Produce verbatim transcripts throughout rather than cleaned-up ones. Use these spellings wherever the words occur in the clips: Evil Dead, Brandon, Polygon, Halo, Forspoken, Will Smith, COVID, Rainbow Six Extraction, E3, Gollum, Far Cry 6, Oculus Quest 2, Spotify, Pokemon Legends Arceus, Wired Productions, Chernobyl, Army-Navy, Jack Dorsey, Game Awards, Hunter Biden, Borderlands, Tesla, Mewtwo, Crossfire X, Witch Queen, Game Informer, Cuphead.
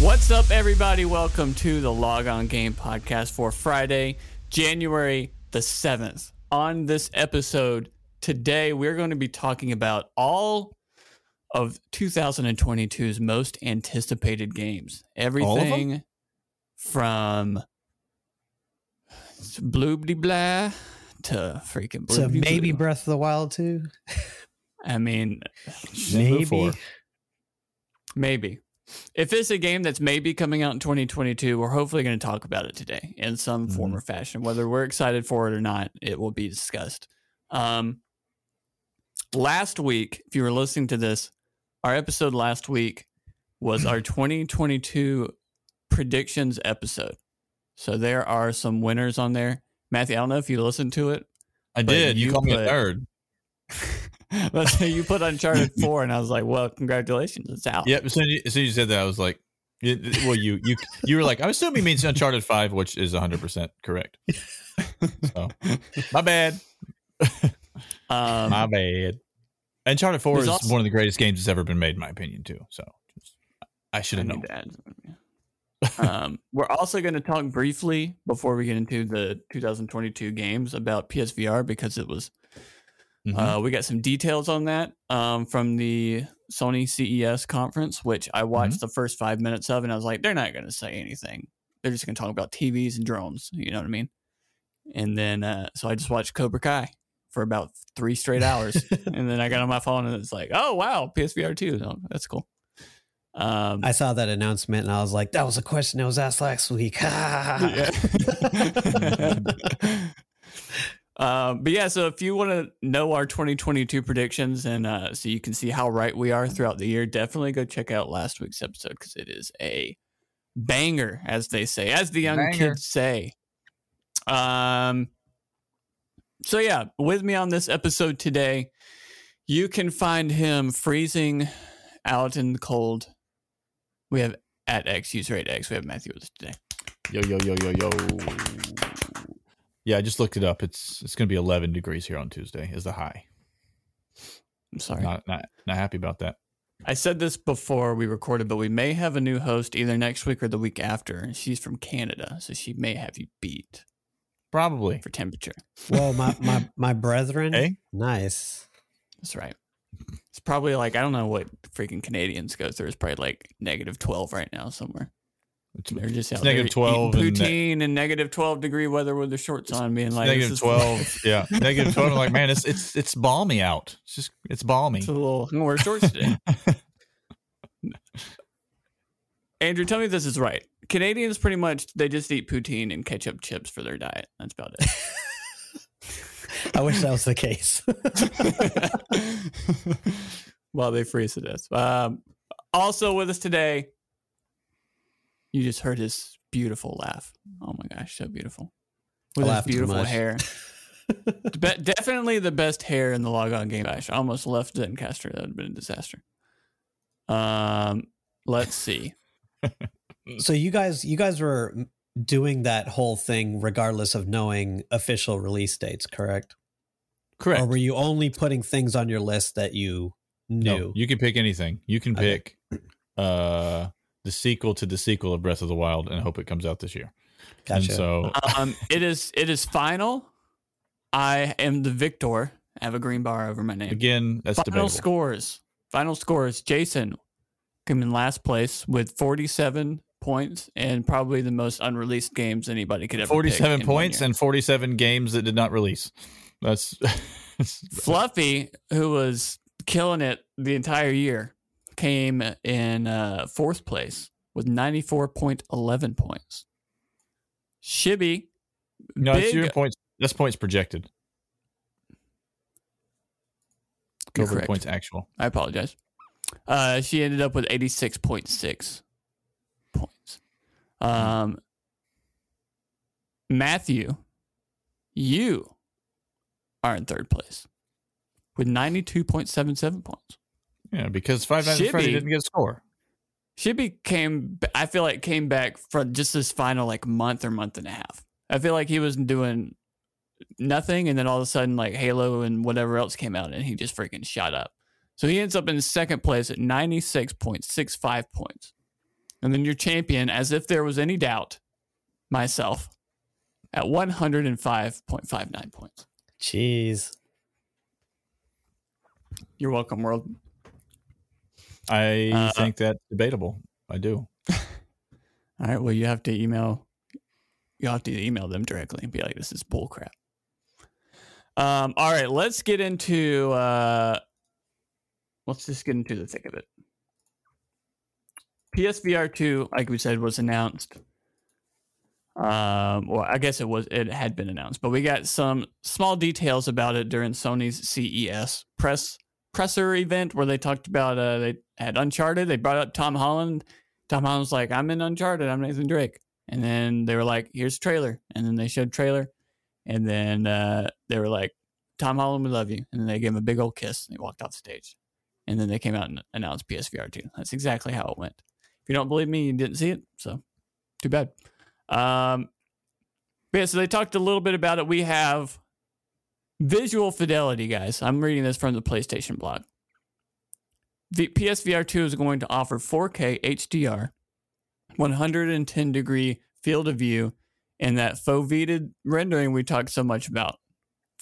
What's up, everybody? Welcome to the Log On Game Podcast for Friday, January the seventh. On this episode today, we're going to be talking about all of twenty twenty-two's most anticipated games. Everything from bloobly blah to freaking bloobly. So maybe Breath of the Wild two. I mean, maybe. Maybe. If it's a game that's maybe coming out in twenty twenty-two, we're hopefully going to talk about it today in some mm-hmm. form or fashion. Whether we're excited for it or not, it will be discussed. Um, last week, if you were listening to this, our episode last week was our twenty twenty-two predictions episode. So there are some winners on there. Matthew, I don't know if you listened to it. I did. You, you called put, me a nerd. Let's say you put Uncharted four, and I was like, well, congratulations, it's out. Yep. As soon as you said that, I was like, well, you you you were like, I assume he means Uncharted five, which is one hundred percent correct. So, my bad. Um, my bad. Uncharted four is also one of the greatest games that's ever been made, in my opinion, too. So, just, I should have known. Um, we're also going to talk briefly, before we get into the twenty twenty-two games, about P S V R, because it was... Uh, we got some details on that um, from the Sony C E S conference, which I watched mm-hmm. the first five minutes of, and I was like, they're not going to say anything. They're just going to talk about T Vs and drones. You know what I mean? And then, uh, so I just watched Cobra Kai for about three straight hours. And then I got on my phone, and it's like, oh, wow, P S V R two. Oh, that's cool. Um, I saw that announcement, and I was like, that was a question that was asked last week. Uh, but yeah, so if you want to know our twenty twenty-two predictions and uh, so you can see how right we are throughout the year, definitely go check out last week's episode because it is a banger, as they say, as the young banger. kids say. Um. So yeah, with me on this episode today, you can find him freezing out in the cold. We have at X, use rate X. We have Matthew with us today. Yo, yo, yo, yo, yo. Yeah, I just looked it up. It's it's going to be eleven degrees here on Tuesday is the high. I'm sorry. Not, not not happy about that. I said this before we recorded, but we may have a new host either next week or the week after. And she's from Canada, so she may have you beat. Probably. For temperature. Well, my, my, my brethren. Hey? Nice. That's right. It's probably like, I don't know what freaking Canadians go through. It's probably like negative twelve right now somewhere. It's, they're just out negative twelve poutine and, that, and negative twelve degree weather with their shorts on, being like negative twelve, yeah, negative twelve. Like, man, it's it's it's balmy out. It's just it's balmy. It's a little. I'm gonna wear shorts today. Andrew, tell me if this is right. Canadians pretty much they just eat poutine and ketchup chips for their diet. That's about it. I wish that was the case. Well, they freeze to death. Um, also with us today. You just heard his beautiful laugh. Oh my gosh, so beautiful. With his beautiful hair. Be- definitely the best hair in the Log On Game. Gosh, I almost left Zencaster. That would have been a disaster. Um, let's see. So you guys, you guys were doing that whole thing regardless of knowing official release dates, correct? Correct. Or were you only putting things on your list that you knew? No, you can pick anything. You can pick... Okay. Uh, the sequel to the sequel of Breath of the Wild and hope it comes out this year. Gotcha. And so um, it is, it is final. I am the victor. I have a green bar over my name. Again, that's debatable. Final scores. Final scores. Jason came in last place with forty-seven points and probably the most unreleased games anybody could ever forty-seven pick points and forty-seven games that did not release. That's Fluffy, who was killing it the entire year. Came in uh, fourth place with ninety-four point one one points. Shibby. No, big, that's your points. That's points projected. Go over points actual. I apologize. Uh, she ended up with eighty-six point six points. Um, Matthew, you are in third place with ninety-two point seven seven points. Yeah, because Five Nights at Freddy's didn't get a score. Shibby came, I feel like, came back from just this final like month or month and a half. I feel like he was doing nothing, and then all of a sudden, like, Halo and whatever else came out, and he just freaking shot up. So he ends up in second place at ninety-six point six five points. And then your champion, as if there was any doubt, myself, at one hundred five point five nine points. Jeez. You're welcome, world. I uh, think that's debatable. I do. All right. Well, you have to email. You have to email them directly and be like, "This is bullcrap." Um. All right. Let's get into. Uh, let's just get into the thick of it. P S V R two, like we said, was announced. Um. Well, I guess it was. It had been announced, but we got some small details about it during Sony's C E S press. presser event where they talked about uh they had Uncharted. They brought up Tom Holland. Tom Holland was like, "I'm in Uncharted. I'm Nathan Drake." And then they were like, "Here's trailer." And then they showed trailer. And then uh they were like, "Tom Holland, we love you." And then they gave him a big old kiss and they walked off stage. And then they came out and announced P S V R two. That's exactly how it went. If you don't believe me, you didn't see it. So too bad. Um, but yeah, so they talked a little bit about it. We have visual fidelity, guys. I'm reading this from the PlayStation blog. The P S V R two is going to offer four K H D R, one hundred ten degree field of view, and that foveated rendering we talked so much about.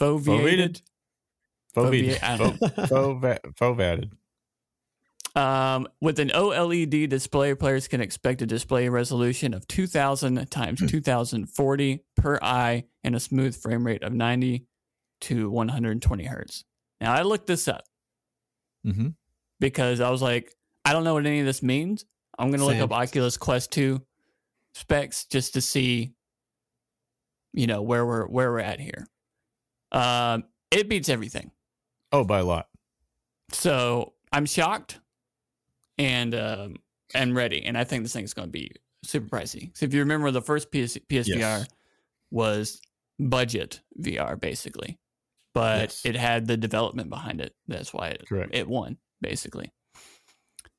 Foveated? Foveated. Foveated. Foveated. Um, with an OLED display, players can expect a display resolution of two thousand times two thousand forty per eye and a smooth frame rate of ninety to one hundred twenty hertz. Now, I looked this up mm-hmm. because I was like, I don't know what any of this means. I'm going to look up Oculus Quest two specs just to see, you know, where we're where we're at here. Um, it beats everything. Oh, by a lot. So I'm shocked and um, and ready. And I think this thing is going to be super pricey. So if you remember, the first P S- P S V R yes. was budget V R, basically. But yes. it had the development behind it. That's why it, it won, basically.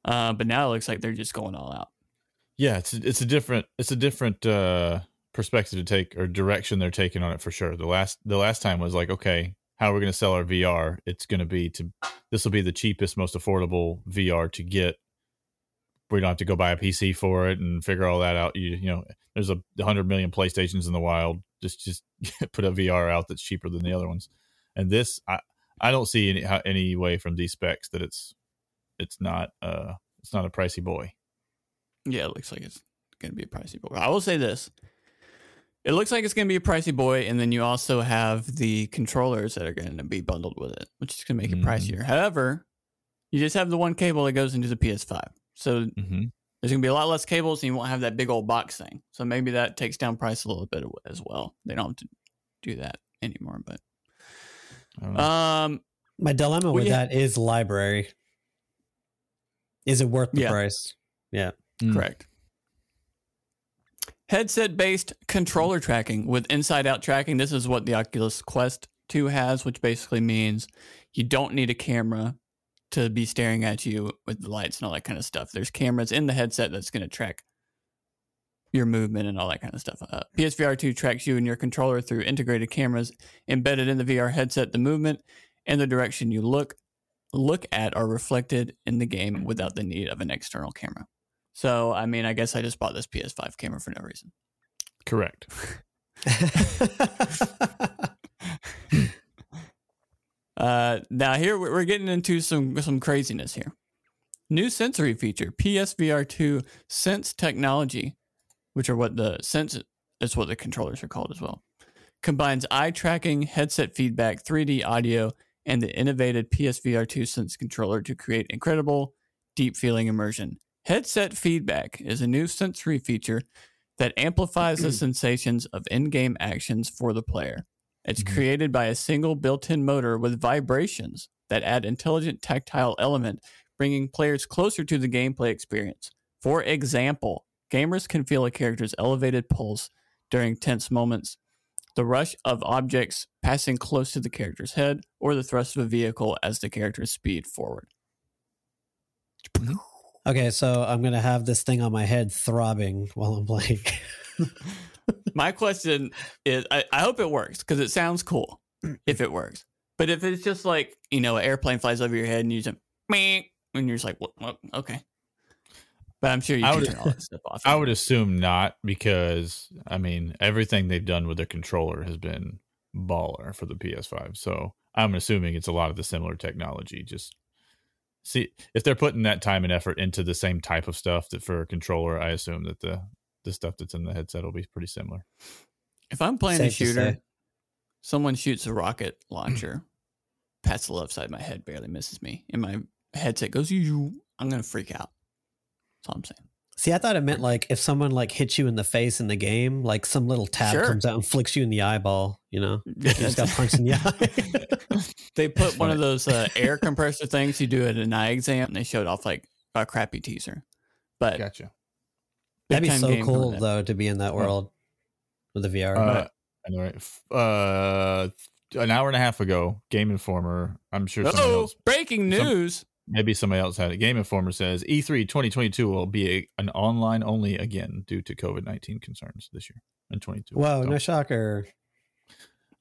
Uh, but now it looks like they're just going all out. Yeah, it's it's a different it's a different uh, perspective to take, or direction they're taking on it for sure. The last the last time was like, okay, how are we going to sell our V R? It's going to be to this will be the cheapest, most affordable V R to get. We don't have to go buy a P C for it and figure all that out. You you know, there's a hundred million PlayStations in the wild. Just just put a V R out that's cheaper than the other ones. And this, I, I don't see any how, any way from these specs that it's it's not uh it's not a pricey boy. Yeah, it looks like it's going to be a pricey boy. I will say this. It looks like it's going to be a pricey boy, and then you also have the controllers that are going to be bundled with it, which is going to make it mm-hmm. pricier. However, you just have the one cable that goes into the P S five. So mm-hmm. there's going to be a lot less cables, and you won't have that big old box thing. So maybe that takes down price a little bit as well. They don't have to do that anymore. But um, my dilemma with yeah. that is library. Is it worth the yeah. price? Yeah, mm. correct. Headset-based controller tracking with inside-out tracking. This is what the Oculus Quest two has, which basically means you don't need a camera to be staring at you with the lights and all that kind of stuff. There's cameras in the headset that's going to track your movement and all that kind of stuff. Uh, P S V R two tracks you and your controller through integrated cameras embedded in the V R headset. The movement and the direction you look look at are reflected in the game without the need of an external camera. So, I mean, I guess I just bought this P S five camera for no reason. Correct. Uh, now here we're getting into some, some craziness here. New sensory feature, P S V R two Sense technology, which are what the Sense is what the controllers are called as well. Combines eye tracking, headset feedback, three D audio, and the innovative P S V R two Sense controller to create incredible deep feeling immersion. Headset feedback is a new sensory feature that amplifies the sensations of in-game actions for the player. It's created by a single built-in motor with vibrations that add intelligent tactile element, bringing players closer to the gameplay experience. For example, gamers can feel a character's elevated pulse during tense moments, the rush of objects passing close to the character's head, or the thrust of a vehicle as the characters speed forward. Okay, so I'm going to have this thing on my head throbbing while I'm playing. My question is, I, I hope it works because it sounds cool if it works. But if it's just like, you know, an airplane flies over your head and you just me, and you're just like, what, what? Okay. But I'm sure you I can would, turn all that stuff off. I would assume not, because I mean, everything they've done with their controller has been baller for the P S five. So I'm assuming it's a lot of the similar technology. Just see if they're putting that time and effort into the same type of stuff that for a controller, I assume that the, the stuff that's in the headset will be pretty similar. If I'm playing Safe a shooter, someone shoots a rocket launcher, pats the left side of my head, barely misses me, and my headset goes, I'm going to freak out. That's all I'm saying. See, I thought it meant like if someone like hits you in the face in the game, like some little tab sure. comes out and flicks you in the eyeball, you know, you just got punched in the eye. They put That's one funny. of those uh, air compressor things you do at an eye exam, and they showed off like a crappy teaser. But gotcha. That'd be so cool though to be in that world yeah. with the V R. Uh, anyway, uh, an hour and a half ago, Game Informer. I'm sure. Oh, breaking news. Some, Maybe somebody else had it. Game Informer says E three twenty twenty-two will be a, an online only again due to COVID nineteen concerns this year in twenty-two. Whoa, so, no shocker.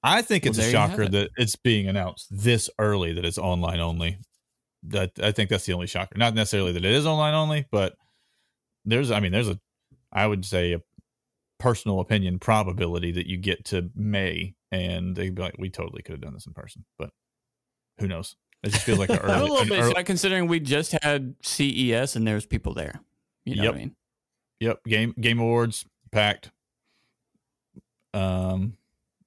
I think well, it's a shocker it. that it's being announced this early that it's online only. That I think that's the only shocker. Not necessarily that it is online only, but there's, I mean, there's a, I would say a personal opinion probability that you get to May and they'd be like, we totally could have done this in person, but who knows? It just feels like an early, I'm a little bit early. Like considering we just had C E S and there's people there. You know yep. what I mean? Yep. Game Game Awards packed. Um,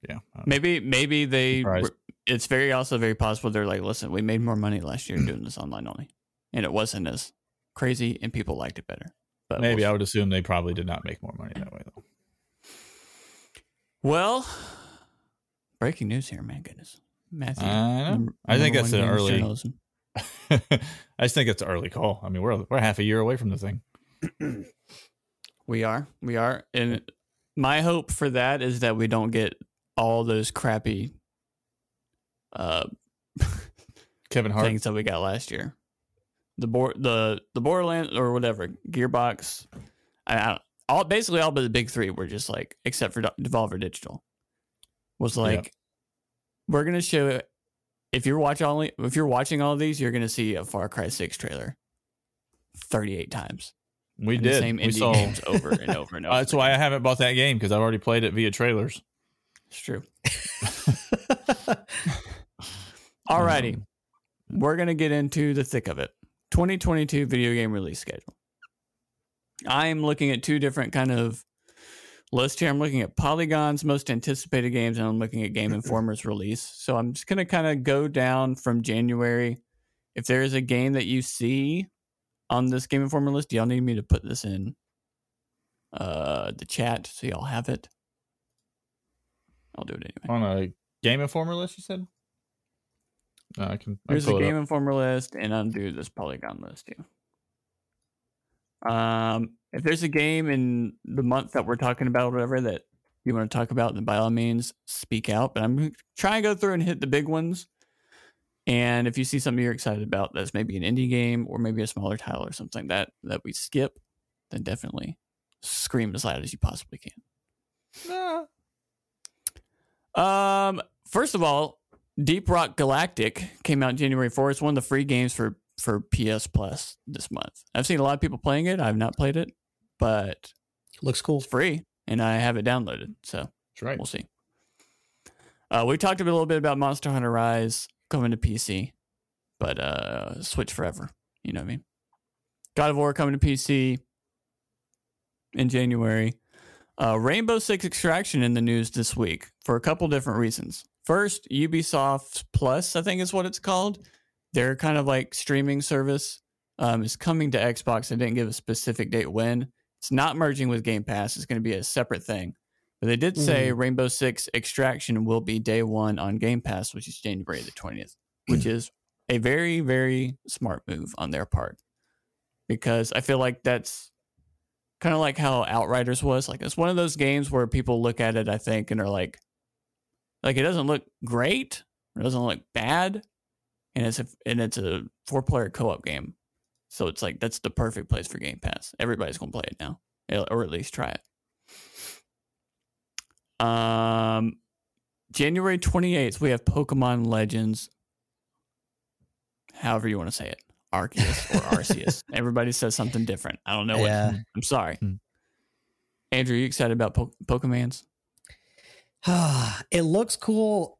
yeah. Maybe maybe they. Were, it's very also very possible they're like, listen, we made more money last year doing this online only, and it wasn't as crazy, and people liked it better. But maybe we'll I would assume they probably did not make more money that way though. Well, breaking news here, man, goodness. Matthew, uh, number, I think that's an early. I just think that's an early call. I mean, we're we're half a year away from the thing. we are, we are, and my hope for that is that we don't get all those crappy, uh, Kevin Hart things that we got last year. The board, the the Borderlands or whatever, Gearbox, I, I don't, all basically all but the big three were just like, except for Devolver Digital, was like. Yep. We're gonna show if you're watch only if you're watching all of these, you're gonna see a Far Cry six trailer thirty-eight times. We and did the same we indie saw. games over and over and over. Uh, that's why I haven't bought that game because I've already played it via trailers. It's true. Alrighty, we're gonna get into the thick of it. twenty twenty-two video game release schedule. I am looking at two different kind of. list here. I'm looking at Polygon's most anticipated games, and I'm looking at Game Informer's release. So I'm just going to kind of go down from January. If there is a game that you see on this Game Informer list, do y'all need me to put this in uh, the chat so y'all have it? I'll do it anyway. On a Game Informer list, you said? No, I can. Here's the Game Informer list, and undo this Polygon list too. Um, if there's a game in the month that we're talking about, or whatever that you want to talk about, then by all means speak out. But I'm going to try and go through and hit the big ones. And if you see something you're excited about, that's maybe an indie game or maybe a smaller title or something like that that we skip, then definitely scream as loud as you possibly can. Nah. Um, first of all, Deep Rock Galactic came out January fourth. It's one of the free games for. for P S Plus this month. I've seen a lot of people playing it. I've not played it, but looks cool. It's free, and I have it downloaded, so that's right. We'll see. Uh, we talked a little bit about Monster Hunter Rise coming to P C, but uh, Switch forever. You know what I mean? God of War coming to P C in January. Uh, Rainbow Six Extraction in the news this week for a couple different reasons. First, Ubisoft Plus, I think is what it's called. Their kind of like streaming service um, is coming to Xbox. I didn't give a specific date when. It's not merging with Game Pass. It's going to be a separate thing. But they did say mm. Rainbow Six Extraction will be day one on Game Pass, which is January the twentieth, which is a very, very smart move on their part. Because I feel like that's kind of like how Outriders was. Like, it's one of those games where people look at it, I think, and are like, like it doesn't look great. It doesn't look bad. And it's a and it's a four player co op game, so it's like that's the perfect place for Game Pass. Everybody's gonna play it now, or at least try it. January twenty-eighth, we have Pokemon Legends, however you want to say it, Arceus or Arceus. Everybody says something different. I don't know. Yeah. What. I'm sorry. Hmm. Andrew, are you excited about po- Pokemans? It looks cool.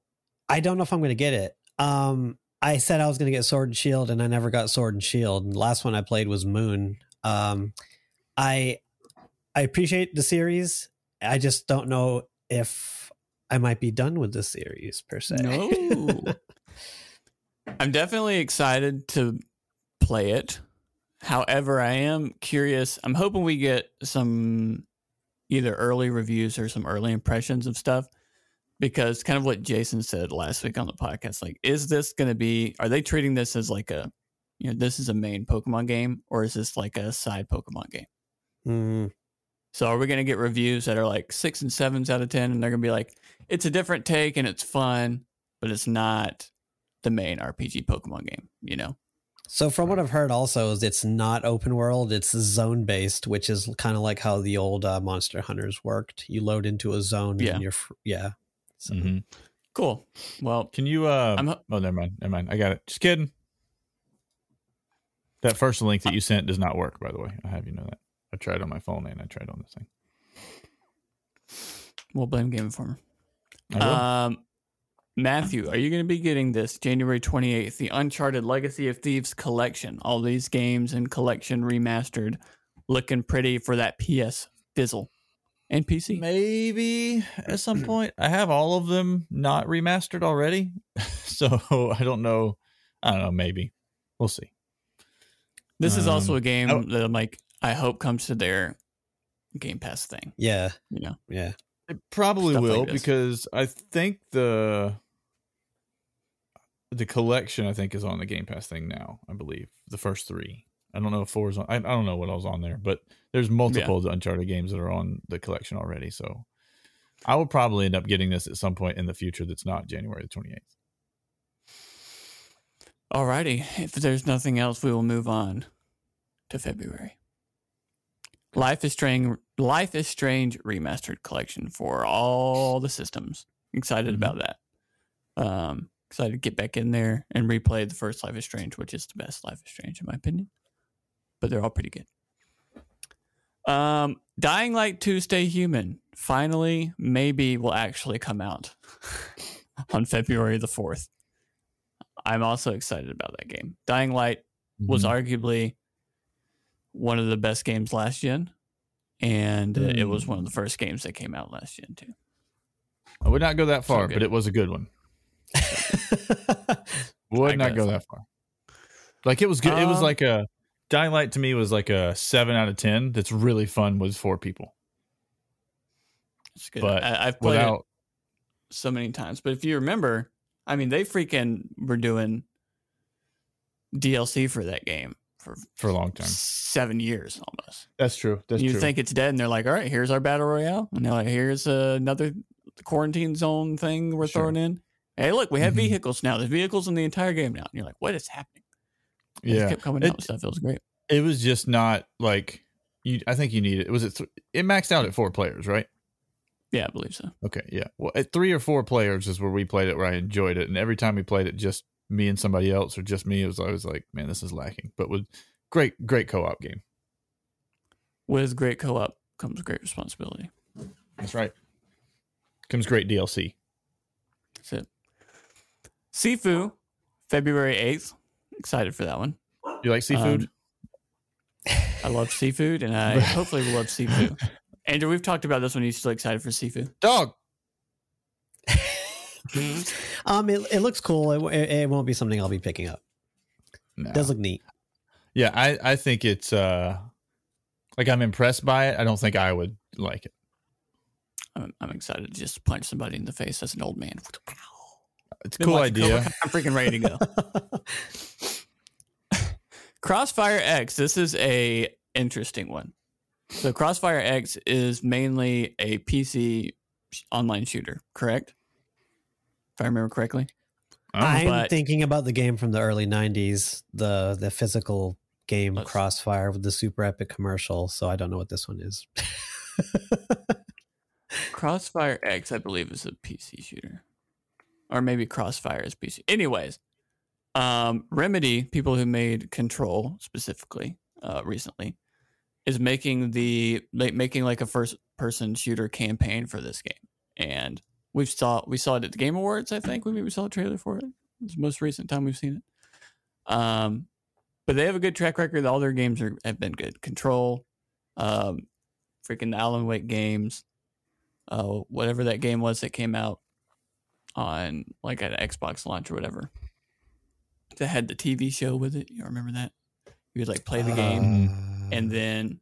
I don't know if I'm going to get it. Um, I said I was going to get Sword and Shield, and I never got Sword and Shield. The last one I played was Moon. Um, I I appreciate the series. I just don't know if I might be done with the series, per se. No. I'm definitely excited to play it. However, I am curious. I'm hoping we get some either early reviews or some early impressions of stuff, because kind of what Jason said last week on the podcast, like, is this going to be, are they treating this as like a, you know, this is a main Pokemon game, or is this like a side Pokemon game? Mm. So are we going to get reviews that are like six and sevens out of ten, and they're going to be like, it's a different take and it's fun, but it's not the main R P G Pokemon game, you know? So from what I've heard also is it's not open world, it's zone based, which is kind of like how the old uh, Monster Hunters worked. You load into a zone yeah. and you're, fr- yeah. So. Mm-hmm. Cool. Well, can you, uh, I'm, oh, never mind. Never mind. I got it. Just kidding. That first link that you sent does not work, by the way. I have you know that. I tried on my phone and I tried on this thing. We'll blame Game Informer. Um, Matthew, are you going to be getting this January twenty-eighth, the Uncharted Legacy of Thieves collection? All these games in collection remastered, looking pretty for that P S fizzle and P C. Maybe at some point. I have all of them not remastered already, so I don't know. I don't know. Maybe. We'll see. This um, is also a game I, that I'm like, I hope comes to their Game Pass thing. Yeah. You know? Yeah. It probably Stuff will like because I think the the collection I think is on the Game Pass thing now. I believe the first three. I don't know if four is on. I, I don't know what else on there, but there's multiple yeah. Uncharted games that are on the collection already. So I will probably end up getting this at some point in the future. That's not January the twenty-eighth. All righty. If there's nothing else, we will move on to February. Life is Strange. Life is Strange Remastered Collection for all the systems. Excited mm-hmm. about that. Um, excited to get back in there and replay the first Life is Strange, which is the best Life is Strange in my opinion. But they're all pretty good. Um, Dying Light two Stay Human finally, maybe, will actually come out on February the fourth. I'm also excited about that game. Dying Light mm-hmm. was arguably one of the best games last gen, and uh, it was one of the first games that came out last gen too. I would not go that far, so but it was a good one. would I not go that far. Like it was good. Um, it was like a Dying Light to me was like a seven out of ten. That's really fun with four people. It's good. But I, I've played without, it so many times, but if you remember, I mean, they freaking were doing D L C for that game. For, for a long time, seven years almost. That's true. That's you true. Think it's dead, and they're like, "All right, here's our battle royale," and they're like, "Here's uh, another quarantine zone thing we're sure. throwing in." Hey, look, we have mm-hmm. vehicles now. There's vehicles in the entire game now, and you're like, "What is happening?" They yeah, just kept coming it, out with stuff. It was great. It was just not like you. I think you needed. It was it. Th- it maxed out at four players, right? Yeah, I believe so. Okay, yeah. Well, at three or four players is where we played it, where I enjoyed it, and every time we played it, just me and somebody else or just me, it was always like, man, this is lacking. But with great, great co-op game. With great co-op comes great responsibility. That's right. Comes great D L C. That's it. Sifu, February eighth. Excited for that one. You like seafood? Um, I love seafood, and I hopefully will love Sifu. Andrew, we've talked about this one. Are you still excited for Sifu? Dog! um, it, it looks cool. It, it, it won't be something I'll be picking up. No. It does look neat. Yeah, I, I think it's uh, like I'm impressed by it. I don't think I would like it. I'm, I'm excited to just punch somebody in the face as an old man. It's a cool idea. Cobra. I'm freaking ready to go. Crossfire X. This is a interesting one. So Crossfire X is mainly a P C online shooter, correct? If I remember correctly. Oh, I'm but, thinking about the game from the early nineties, the the physical game Crossfire with the super epic commercial. So I don't know what this one is. Crossfire X, I believe, is a P C shooter. Or maybe Crossfire is P C. Anyways, um, Remedy, people who made Control specifically uh, recently, is making the making like a first-person shooter campaign for this game. And we saw we saw it at the Game Awards, I think. We maybe saw a trailer for it. It's the most recent time we've seen it. Um, but they have a good track record. All their games are, have been good. Control, um, freaking Alan Wake games, uh, whatever that game was that came out on like an Xbox launch or whatever. They had the T V show with it. You remember that? You would like play the game uh, and then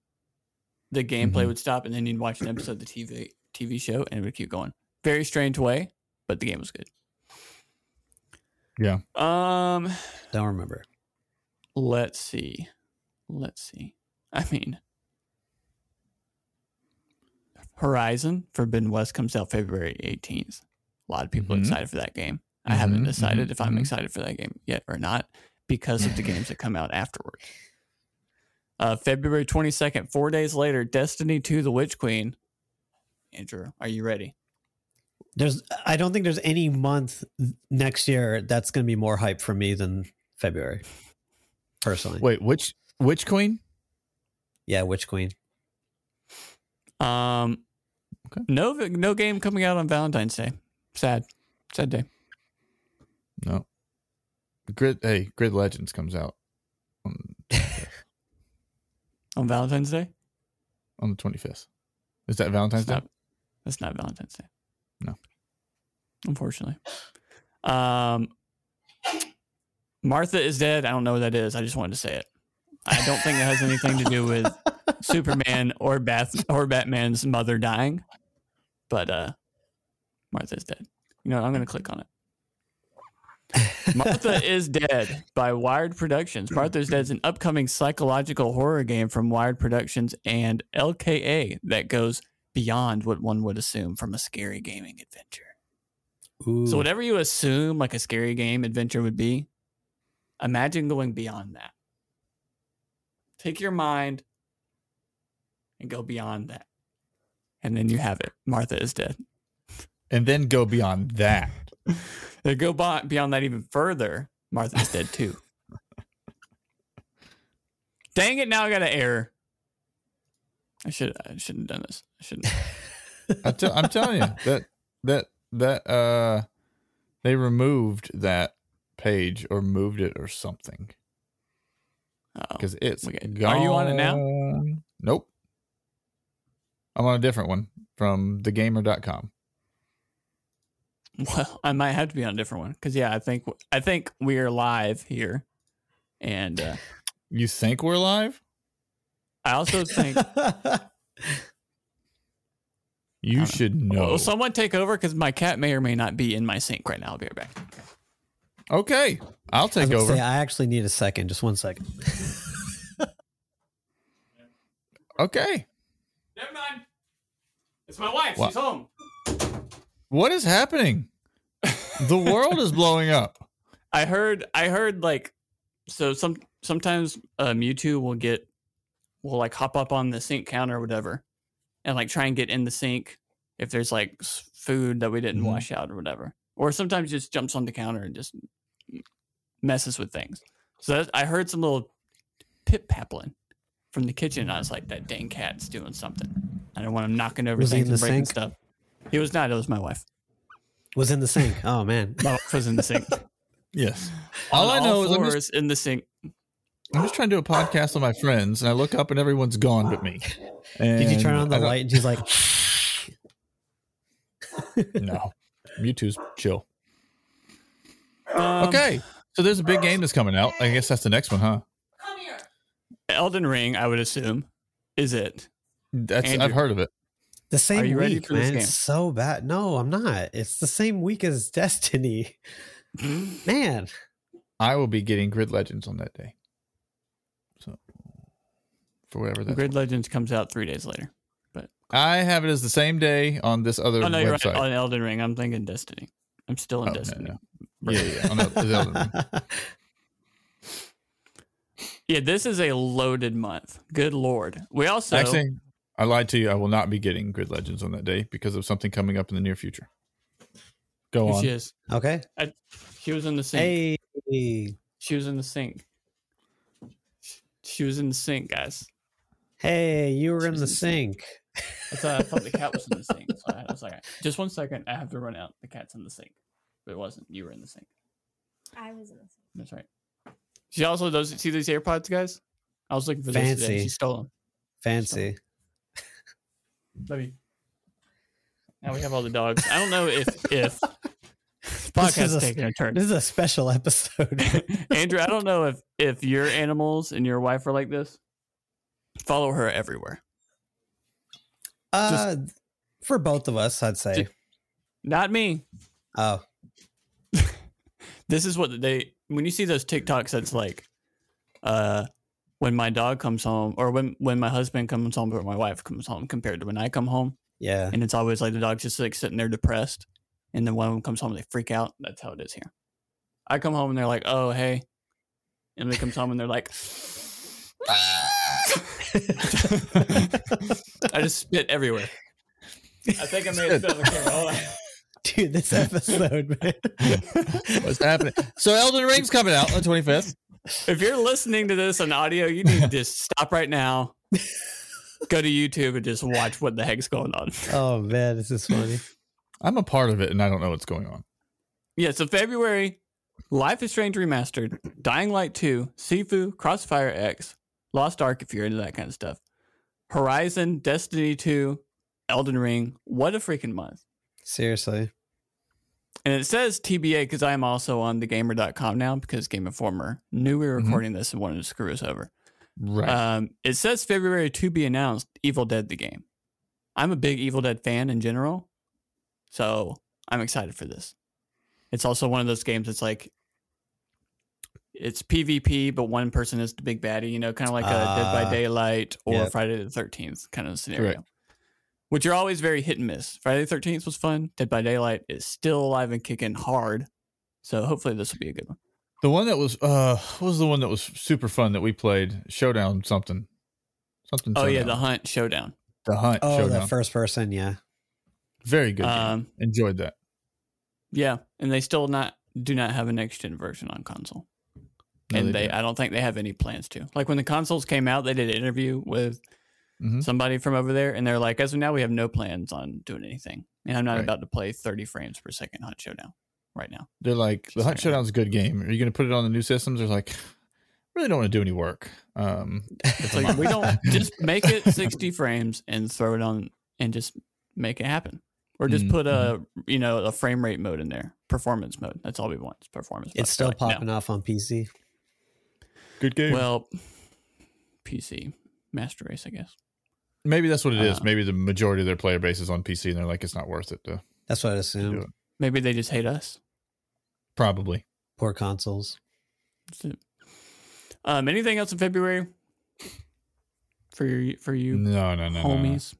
the gameplay mm-hmm. would stop and then you'd watch an episode of the T V T V show and it would keep going. Very strange way, but the game was good. Yeah. Um, don't remember. Let's see. Let's see. I mean, Horizon Forbidden West comes out February eighteenth. A lot of people mm-hmm. are excited for that game. Mm-hmm. I haven't decided mm-hmm. if I'm mm-hmm. excited for that game yet or not because of the games that come out afterwards. Uh, February twenty-second, four days later, Destiny two, The Witch Queen. Andrew, are you ready? There's, I don't think there's any month next year that's going to be more hype for me than February, personally. Wait, which Witch Queen? Yeah, Witch Queen. Um, okay. no, no game coming out on Valentine's Day. Sad, sad day. No, Grid. Hey, Grid Legends comes out on on Valentine's Day. On the twenty-fifth. Is that Valentine's it's Day? Not, that's not Valentine's Day. No, unfortunately. Um, Martha is Dead. I don't know what that is. I just wanted to say it. I don't think it has anything to do with Superman or Bath or Batman's mother dying, but uh, Martha is Dead. You know, I'm going to click on it. Martha is Dead by Wired Productions. Martha is Dead is an upcoming psychological horror game from Wired Productions and L K A that goes beyond what one would assume from a scary gaming adventure. Ooh. So whatever you assume like a scary game adventure would be, imagine going beyond that. Take your mind and go beyond that. And then you have it. Martha is Dead. And then go beyond that. They go beyond that even further. Martha is Dead too. Dang it, now I got an error. I should I shouldn't have done this. I shouldn't. I t- I'm telling you that that that uh, they removed that page or moved it or something because it's okay. Gone. Are you on it now? Nope. I'm on a different one from the gamer dot com. Well, I might have to be on a different one because yeah, I think I think we're live here, and uh, you think we're live? I also think you know. should know. Will someone take over? Because my cat may or may not be in my sink right now. I'll be right back. Okay. I'll take I over. Say, I actually need a second. Just one second. Okay. Never mind. It's my wife. What? She's home. What is happening? The world is blowing up. I heard, I heard like, so some, sometimes uh, Mewtwo will get, will like hop up on the sink counter or whatever and like try and get in the sink if there's like food that we didn't mm-hmm. wash out or whatever, or sometimes just jumps on the counter and just messes with things. So that's, I heard some little pip pappling from the kitchen and I was like, that dang cat's doing something. I don't want him knocking over was things and breaking sink? Stuff. He was not, it was my wife. Was in the sink. Oh man. My wife was in the sink. Yes. All, all I know is just... in the sink. I'm just trying to do a podcast with my friends, and I look up, and everyone's gone but me. And did you turn on the light? And she's like, "No, Mewtwo's chill." Um, okay, so there's a big game that's coming out. I guess that's the next one, huh? Come here. Elden Ring, I would assume, is it? That's Andrew. I've heard of it. The same Are you week, ready for man. This game? It's so bad. No, I'm not. It's the same week as Destiny. Man, I will be getting Grid Legends on that day. So, for whatever that Grid Legends comes out three days later, but I have it as the same day on this other oh, no, website. You're right. On Elden Ring, I'm thinking Destiny. I'm still in oh, Destiny. No, no. Yeah, yeah. On Elden Ring. Yeah, this is a loaded month. Good lord. We also actually, I lied to you. I will not be getting Grid Legends on that day because of something coming up in the near future. Go on. She is. Okay. I, she was in the sink. Hey. She was in the sink. She was in the sink, guys. Hey, you were in the, in the sink. sink. I, thought, I thought the cat was in the sink. So I was like, just one second. I have to run out. The cat's in the sink. But it wasn't. You were in the sink. I was in the sink. That's right. She also does see these AirPods, guys. I was looking for Fancy. Those today. She stole them. Fancy. Let me. Now we have all the dogs. I don't know if if podcast taking a turn. This is a special episode. Andrew, I don't know if if your animals and your wife are like this. Follow her everywhere. Uh, just, for both of us, I'd say. Just, not me. Oh. This is what they when you see those TikToks that's like uh when my dog comes home or when, when my husband comes home or my wife comes home compared to when I come home. Yeah. And it's always like the dog's just like sitting there depressed. And then when one comes home, they freak out. That's how it is here. I come home and they're like, oh, hey. And they comes home and they're like, I just spit everywhere. I think I made it on the camera. Dude, this episode, man. What's happening? So Elden Ring's coming out on the twenty-fifth. If you're listening to this on audio, you need to just stop right now. Go to YouTube and just watch what the heck's going on. Oh, man, this is funny. I'm a part of it, and I don't know what's going on. Yeah, so February, Life is Strange Remastered, Dying Light two, Sifu, Crossfire X, Lost Ark, if you're into that kind of stuff, Horizon, Destiny two, Elden Ring. What a freaking month. Seriously. And it says T B A because I am also on the gamer dot com now because Game Informer knew we were recording mm-hmm. this and wanted to screw us over. Right. Um, it says February to be announced, Evil Dead the game. I'm a big Evil Dead fan in general, so I'm excited for this. It's also one of those games that's like, it's PvP, but one person is the big baddie, you know, kind of like a uh, Dead by Daylight or yeah. Friday the thirteenth kind of scenario. Right. Which are always very hit and miss. Friday the thirteenth was fun. Dead by Daylight is still alive and kicking hard. So hopefully this will be a good one. The one that was, uh, what was the one that was super fun that we played? Showdown something. something. Oh, showdown. yeah, the Hunt Showdown. The Hunt oh, Showdown. Oh, the first person, yeah. Very good um, game. Enjoyed that. Yeah, and they still not do not have a next-gen version on console. No, and they, they I don't think they have any plans to. Like, when the consoles came out, they did an interview with... Mm-hmm. somebody from over there, and they're like, as of now, we have no plans on doing anything, and I'm not right. about to play thirty frames per second Hunt Showdown right now. They're like, the Hunt Showdown's a good game. Are you going to put it on the new systems? They're like, really don't want to do any work. Um, it's like, we don't just make it sixty frames and throw it on and just make it happen, or just mm-hmm. put a you know a frame rate mode in there, performance mode. That's all we want. It's performance. It's mode. Still like, popping no. off on P C. Good game. Well, P C Master Race, I guess. Maybe that's what it is. Uh, Maybe the majority of their player base is on P C, and they're like, it's not worth it. To, that's what I assume. Maybe they just hate us. Probably. Poor consoles. That's it. Um, anything else in February for your, for you? No, no, no, homies.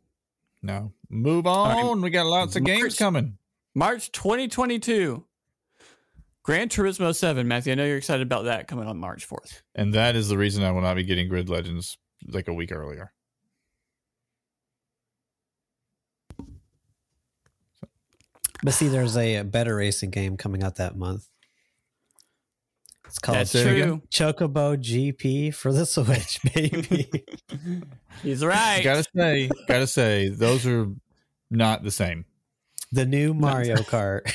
No, no. Move on. Right. We got lots of March, games coming. March twenty twenty-two. Gran Turismo seven, Matthew. I know you're excited about that coming on March fourth. And that is the reason I will not be getting Grid Legends like a week earlier. But see, there's a better racing game coming out that month. It's called Chocobo G P for the Switch, baby. He's right. Gotta say, gotta say, those are not the same. The new Mario Kart.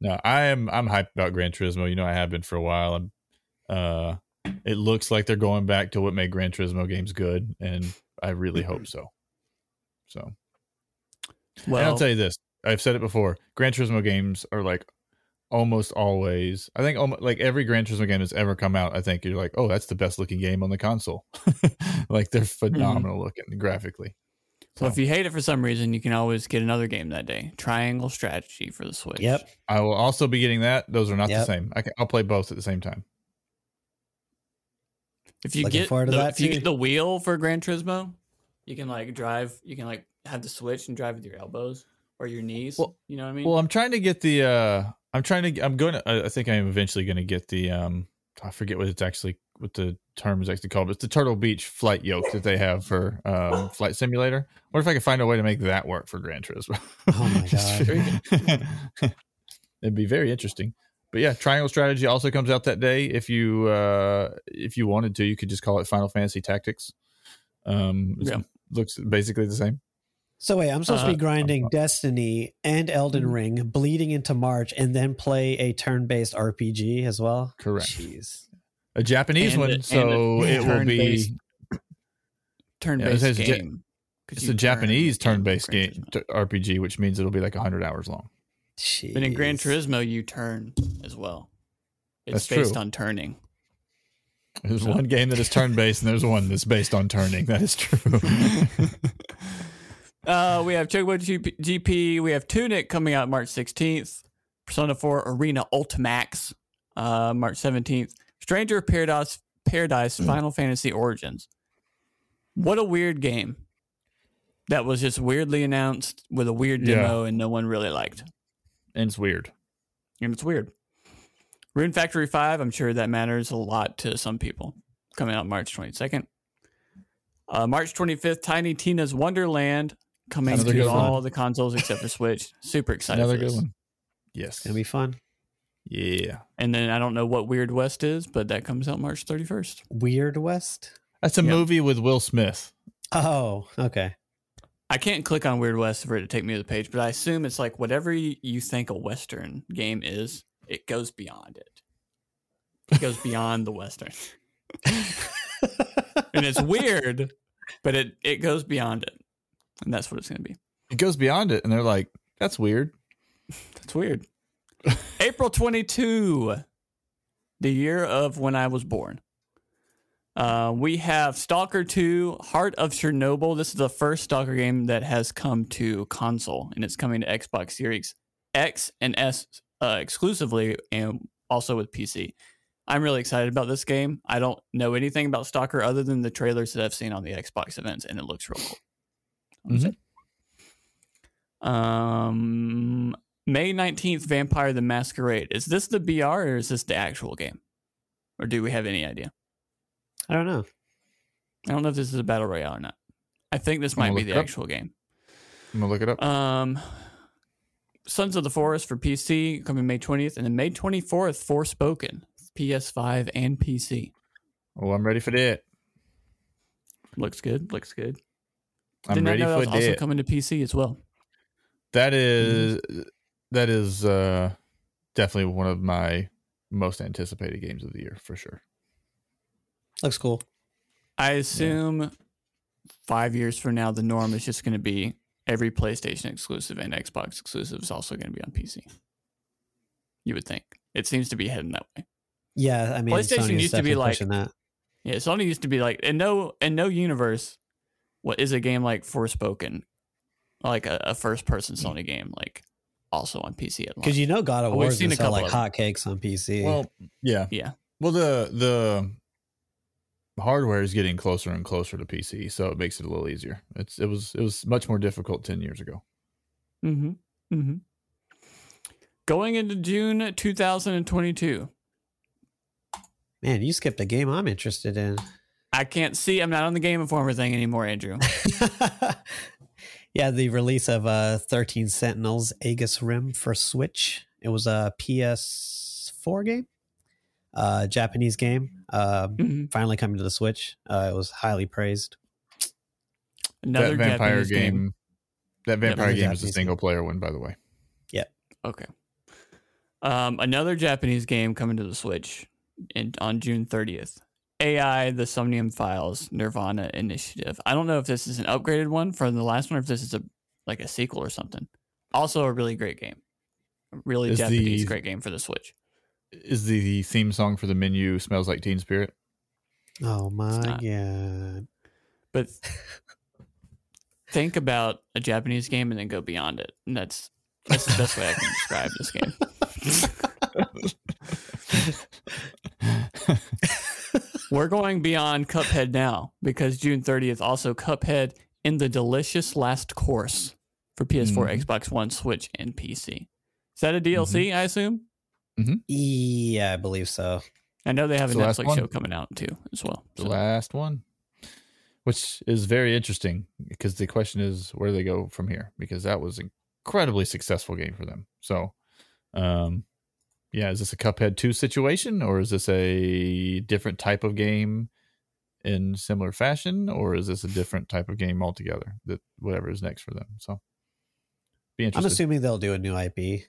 No, I am. I'm hyped about Gran Turismo. You know, I have been for a while. I'm, uh, it looks like they're going back to what made Gran Turismo games good, and I really hope so. So, well, and I'll tell you this. I've said it before. Gran Turismo games are like almost always. I think almost, like every Gran Turismo game that's ever come out, I think you're like, oh, that's the best looking game on the console. Like they're phenomenal mm-hmm. looking graphically. So well, if you hate it for some reason, you can always get another game that day. Triangle Strategy for the Switch. Yep. I will also be getting that. Those are not yep. the same. I can, I'll play both at the same time. If you Looking get forward to the, that if too. You get the wheel for Gran Turismo, you can like drive. You can like have the Switch and drive with your elbows. Or your knees, well, you know what I mean? Well, I'm trying to get the, uh, I'm trying to, I'm going to, I think I am eventually going to get the, um, I forget what it's actually, what the term is actually called, but it's the Turtle Beach flight yoke that they have for um, Flight Simulator. What if I could find a way to make that work for Gran Turismo? Oh my God. It'd be very interesting. But yeah, Triangle Strategy also comes out that day. If you uh, if you wanted to, you could just call it Final Fantasy Tactics. Um, yeah. Looks basically the same. So wait, I'm supposed uh, to be grinding Destiny and Elden Ring, bleeding into March, and then play a turn-based R P G as well? Correct. Jeez. A Japanese and one, a, so a, it will be... Turn-based yeah, it game. It's a turn Japanese turn-based game, R P G, which means it'll be like one hundred hours long. Jeez. But in Gran Turismo, you turn as well. It's that's based true. on turning. There's so. one game that is turn-based, and there's one that's based on turning. That is true. Uh, we have Chocobo G P. We have Tunic coming out March sixteenth. Persona four Arena Ultimax, uh, March seventeenth. Stranger of Paradise, Paradise Final Fantasy Origins. What a weird game. That was just weirdly announced with a weird demo yeah. and no one really liked. And it's weird. And it's weird. Rune Factory five, I'm sure that matters a lot to some people. Coming out March twenty-second. Uh, March twenty-fifth, Tiny Tina's Wonderland. Coming Another to all one. the consoles except for Switch. Super excited. Another for good this. one. Yes. It's going to be fun. Yeah. And then I don't know what Weird West is, but that comes out March thirty-first. Weird West? That's a yep. movie with Will Smith. Oh, okay. I can't click on Weird West for it to take me to the page, but I assume it's like whatever you think a Western game is, it goes beyond it. It goes beyond the Western. And it's weird, but it, it goes beyond it. And that's what it's going to be. It goes beyond it. And they're like, that's weird. That's weird. April twenty-second, the year of when I was born. Uh, we have Stalker two, Heart of Chernobyl. This is the first Stalker game that has come to console, and it's coming to Xbox Series X and S uh, exclusively, and also with P C. I'm really excited about this game. I don't know anything about Stalker other than the trailers that I've seen on the Xbox events, and it looks real cool. Mm-hmm. Um, May nineteenth, Vampire the Masquerade. Is this the B R or is this the actual game? Or do we have any idea? I don't know. I don't know if this is a battle royale or not. I think this might be the actual game. I'm going to look it up. Um, Sons of the Forest for P C coming May twentieth, and then May twenty-fourth, Forspoken, P S five and P C. Oh, I'm ready for that. Looks good. Looks good. I'm ready for that. Also coming to P C as well. That is mm-hmm. that is uh, definitely one of my most anticipated games of the year for sure. Looks cool. I assume yeah. five years from now, the norm is just going to be every PlayStation exclusive and Xbox exclusive is also going to be on P C. You would think it seems to be heading that way. Yeah, I mean, PlayStation Sony used to be like that. Yeah, Sony used to be like, and no, and no universe. What is a game like Forspoken, like a, a first-person Sony game, like also on P C? Because you know God of War is sell like hotcakes on P C. Well, yeah, yeah. Well, the the hardware is getting closer and closer to P C, so it makes it a little easier. It's it was it was much more difficult ten years ago. Mm-hmm. Mm-hmm. Going into June two thousand twenty-two. Man, you skipped a game I'm interested in. I can't see. I'm not on the Game Informer thing anymore, Andrew. Yeah, the release of uh, thirteen Sentinels Aegis Rim for Switch. It was a P S four game, uh, Japanese game, uh, mm-hmm. finally coming to the Switch. Uh, it was highly praised. Another that vampire Japanese game, game. That vampire game Japanese is a single-player one, by the way. Yeah. Okay. Um, another Japanese game coming to the Switch in, on June thirtieth. A I, the Somnium Files, Nirvana Initiative. I don't know if this is an upgraded one from the last one or if this is a like a sequel or something. Also a really great game. A really is Japanese the, great game for the Switch. Is the theme song for the menu Smells Like Teen Spirit? Oh my God. But think about a Japanese game and then go beyond it. And that's that's the best way I can describe this game. We're going beyond Cuphead now because June thirtieth, also Cuphead in the Delicious Last Course for P S four, mm-hmm. Xbox One, Switch, and P C. Is that a D L C, mm-hmm. I assume? Mm-hmm. Yeah, I believe so. I know they have it's a Netflix show coming out too as well. So. The last one, which is very interesting because the question is where do they go from here because that was an incredibly successful game for them. So Um, yeah, is this a Cuphead two situation, or is this a different type of game in similar fashion, or is this a different type of game altogether? That whatever is next for them. So, be interesting. I'm assuming they'll do a new I P.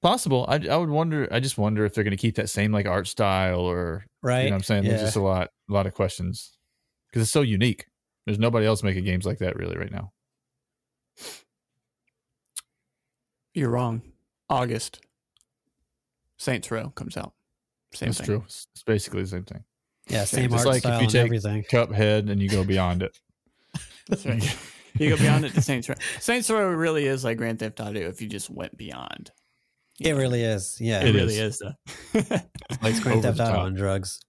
Possible. I I would wonder. I just wonder if they're going to keep that same like art style, or right. You know what I'm saying? Yeah. There's just a lot, a lot of questions because it's so unique. There's nobody else making games like that really right now. You're wrong. August. Saints Row comes out. Same That's thing. True. It's basically the same thing. Yeah, same, same art like style if you take and everything. Cuphead and you go beyond it. That's right. You go beyond it to Saints Row. Saints Row really is like Grand Theft Auto if you just went beyond. It really is. Yeah, it, it really is. is though. Like Grand Theft Auto on drugs.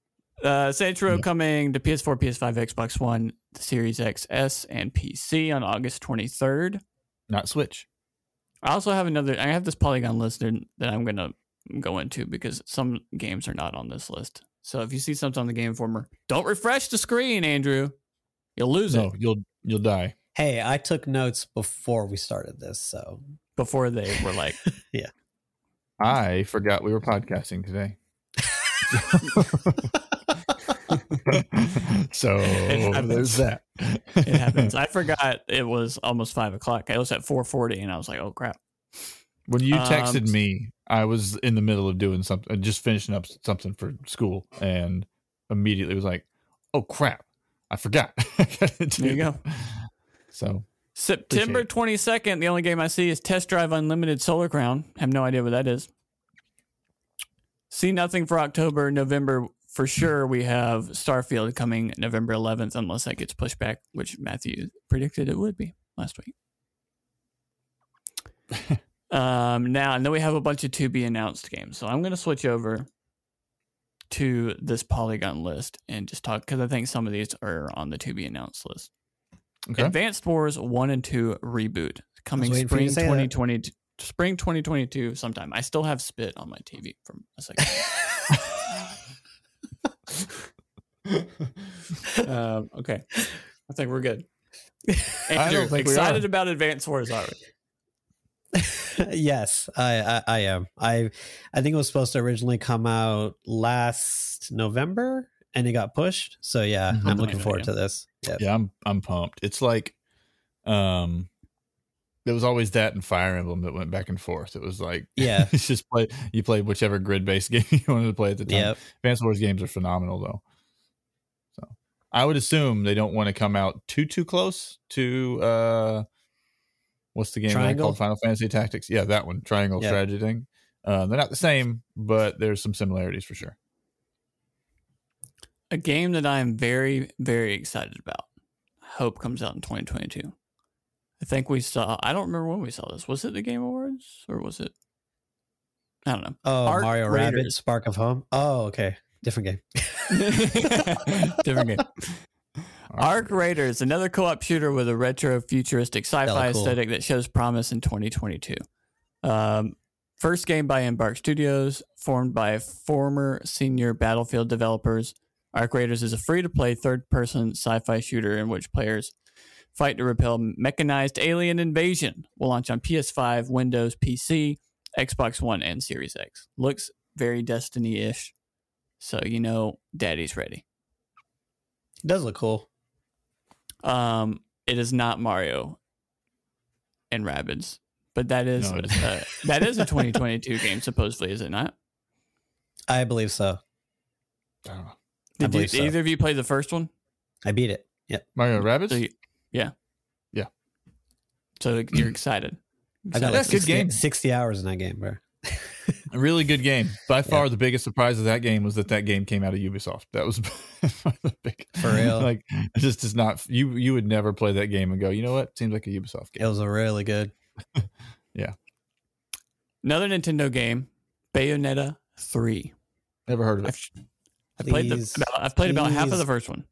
Uh, Saints Row yeah. coming to P S four, P S five, Xbox One, the Series X, S, and P C on August twenty-third. Not Switch. I also have another. I have this Polygon list that I'm going to go into because some games are not on this list. So if you see something on the Game Informer, don't refresh the screen, Andrew. You'll lose no, it. You'll you'll die. Hey, I took notes before we started this. So before they were like, yeah, I forgot we were podcasting today. So there's that. It happens. I forgot it was almost five o'clock. I was at four forty and I was like, oh crap. When you texted um, me, I was in the middle of doing something, just finishing up something for school, and immediately was like, oh crap, I forgot. There you go. So September twenty-second, the only game I see is Test Drive Unlimited Solar Crown. I have no idea what that is. See nothing for October. November, for sure, we have Starfield coming November eleventh, unless that gets pushed back, which Matthew predicted it would be last week. um, now, and then we have a bunch of to-be-announced games. So I'm going to switch over to this Polygon list and just talk, because I think some of these are on the to-be-announced list. Okay. Advanced Wars one and two Reboot, coming spring twenty twenty-two. Spring twenty twenty-two sometime. I still have spit on my T V from a second. um, okay. I think we're good. Andrew, excited about Advance Wars already. Yes, I, I, I am. I I think it was supposed to originally come out last November and it got pushed. So yeah, mm-hmm. I'm looking forward to this. Yep. Yeah, I'm I'm pumped. It's like um there was always that and Fire Emblem that went back and forth. It was like, yeah, it's just play. You played whichever grid-based game you wanted to play at the time. Yep. Advance Wars games are phenomenal, though. So I would assume they don't want to come out too too close to uh, what's the game called? Final Fantasy Tactics. Yeah, that one, Triangle yep. Strategy thing. Uh, they're not the same, but there's some similarities for sure. A game that I am very very excited about. I hope comes out in twenty twenty-two. I think we saw, I don't remember when we saw this. Was it the Game Awards or was it? I don't know. Oh, Art Mario Raiders. Rabbit, Spark of Home. Oh, okay. Different game. Different game. Arc Raiders, another co-op shooter with a retro futuristic sci-fi aesthetic cool. that shows promise in twenty twenty-two. Um, first game by Embark Studios, formed by former senior Battlefield developers. Arc Raiders is a free-to-play third-person sci-fi shooter in which players fight to repel mechanized alien invasion. Will launch on P S five, Windows, P C, Xbox One, and Series X. Looks very Destiny-ish, so you know Daddy's ready. It does look cool. Um, it is not Mario and Rabbids, but that is no, a, that is a twenty twenty-two game, supposedly, is it not? I believe so. I don't know. Did I believe you, so. Either of you play the first one? I beat it. Yep. Mario Rabbids. So you, Yeah. Yeah. So you're excited. I got like sixty, sixty hours in that game, bro. A really good game. By far, yeah. the biggest surprise of that game was that that game came out of Ubisoft. That was the big. For real? Like, it just does not. You you would never play that game and go, you know what? Seems like a Ubisoft game. It was a really good. Yeah. Another Nintendo game, Bayonetta three. Never heard of it. I've, I've played, the, about, I've played about half of the first one.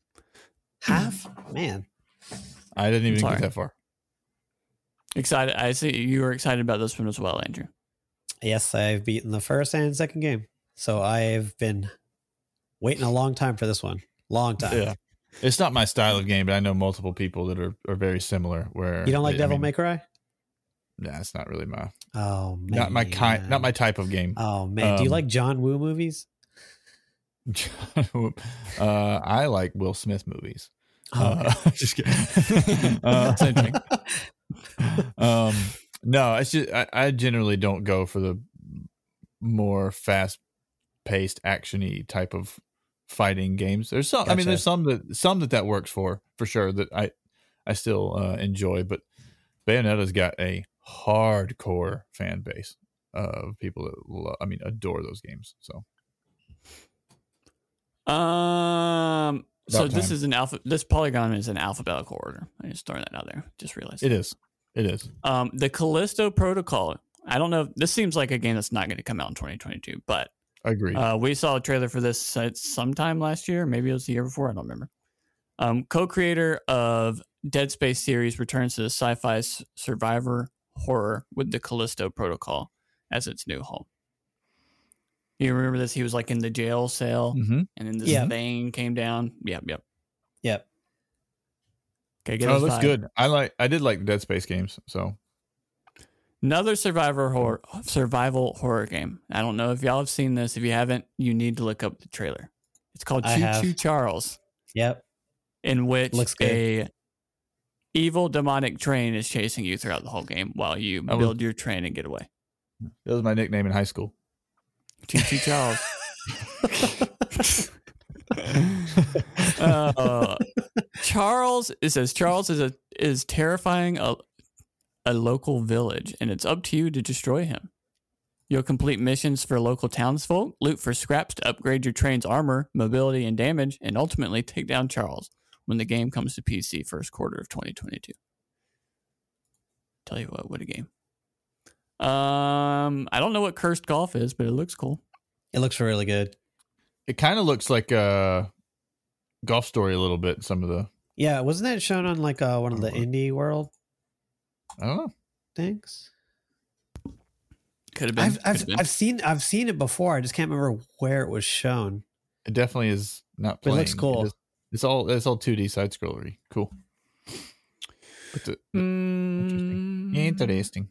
Half? Man. I didn't even get that far. Excited. I see you were excited about this one as well, Andrew. Yes, I've beaten the first and second game. So I've been waiting a long time for this one. Long time. Yeah. It's not my style of game, but I know multiple people that are, are very similar. Where you don't like they, Devil I mean, May Cry? nah, it's not really my oh man. not my kind, not my type of game. Oh man, um, do you like John Woo movies? John Woo, uh, I like Will Smith movies. Oh, uh, okay. Just kidding. uh, same thing. um, no, it's just I, I generally don't go for the more fast-paced, action-y type of fighting games. There's some, gotcha. I mean, there's some that some that that works for for sure that I I still uh, enjoy, but Bayonetta's got a hardcore fan base of people that love, I mean, adore those games. So, um, About so time. this is an alpha. This Polygon is in alphabetical order. I just throwing that out there. Just realized it is. It is. Um, the Callisto Protocol. I don't know. This seems like a game that's not going to come out in twenty twenty-two, but I agree. Uh, we saw a trailer for this sometime last year. Maybe it was the year before. I don't remember. Um, co-creator of Dead Space series returns to the sci-fi survivor horror with the Callisto Protocol as its new home. You remember this? He was like in the jail cell, mm-hmm. and then this yeah. thing came down. Yep, yep, yep. Okay, get oh, it looks vibe. good. I like. I did like Dead Space games, so. Another survivor horror, survival horror game. I don't know if y'all have seen this. If you haven't, you need to look up the trailer. It's called Choo Choo Charles. Yep. In which a evil demonic train is chasing you throughout the whole game while you that build was, your train and get away. That was my nickname in high school. Choo Choo Charles. uh, Charles, it says Charles is a is terrifying a a local village, and it's up to you to destroy him. You'll complete missions for local townsfolk, loot for scraps to upgrade your train's armor, mobility, and damage, and ultimately take down Charles when the game comes to P C first quarter of twenty twenty-two. Tell you what, what a game. Um, I don't know what Cursed Golf is, but it looks cool. It looks really good. It kind of looks like a Golf Story a little bit, some of the... Yeah, wasn't that shown on like uh, one of the indie world? I don't know. Thanks. Could have been. I've, I've, been. I've seen I've seen it before. I just can't remember where it was shown. It definitely is not playing. But it looks cool. It is, it's all it's all two D side scrollery. Cool. But the, mm. Interesting. Interesting.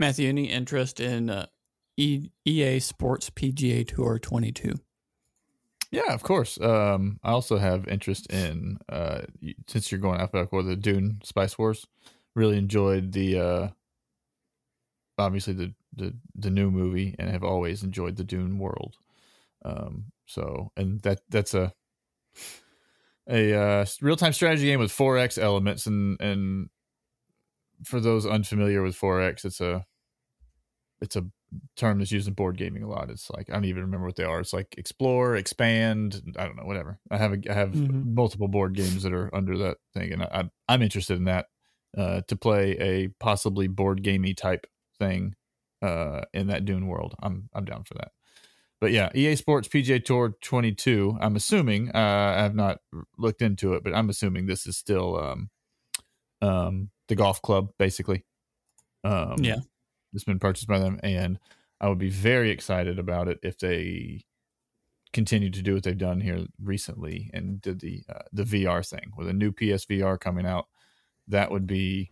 Matthew, any interest in uh, E A Sports P G A Tour twenty-two? Yeah, of course. Um, I also have interest in uh, since you're going alphabetical order, the Dune Spice Wars. Really enjoyed the uh, obviously the, the the new movie, and have always enjoyed the Dune world. Um, so, and that that's a a uh, real time strategy game with four X elements, and and for those unfamiliar with four X, it's a it's a term that's used in board gaming a lot. It's like I don't even remember what they are. It's like explore, expand. I don't know, whatever. I have a, I have mm-hmm. multiple board games that are under that thing, and I, I'm interested in that. Uh, to play a possibly board gamey type thing uh, in that Dune world. I'm I'm down for that. But yeah, E A Sports P G A Tour twenty-two, I'm assuming, uh, I have not looked into it, but I'm assuming this is still um, um, the golf club, basically. Um, yeah. It's been purchased by them, and I would be very excited about it if they continue to do what they've done here recently and did the, uh, the V R thing with a new P S V R coming out. That would be,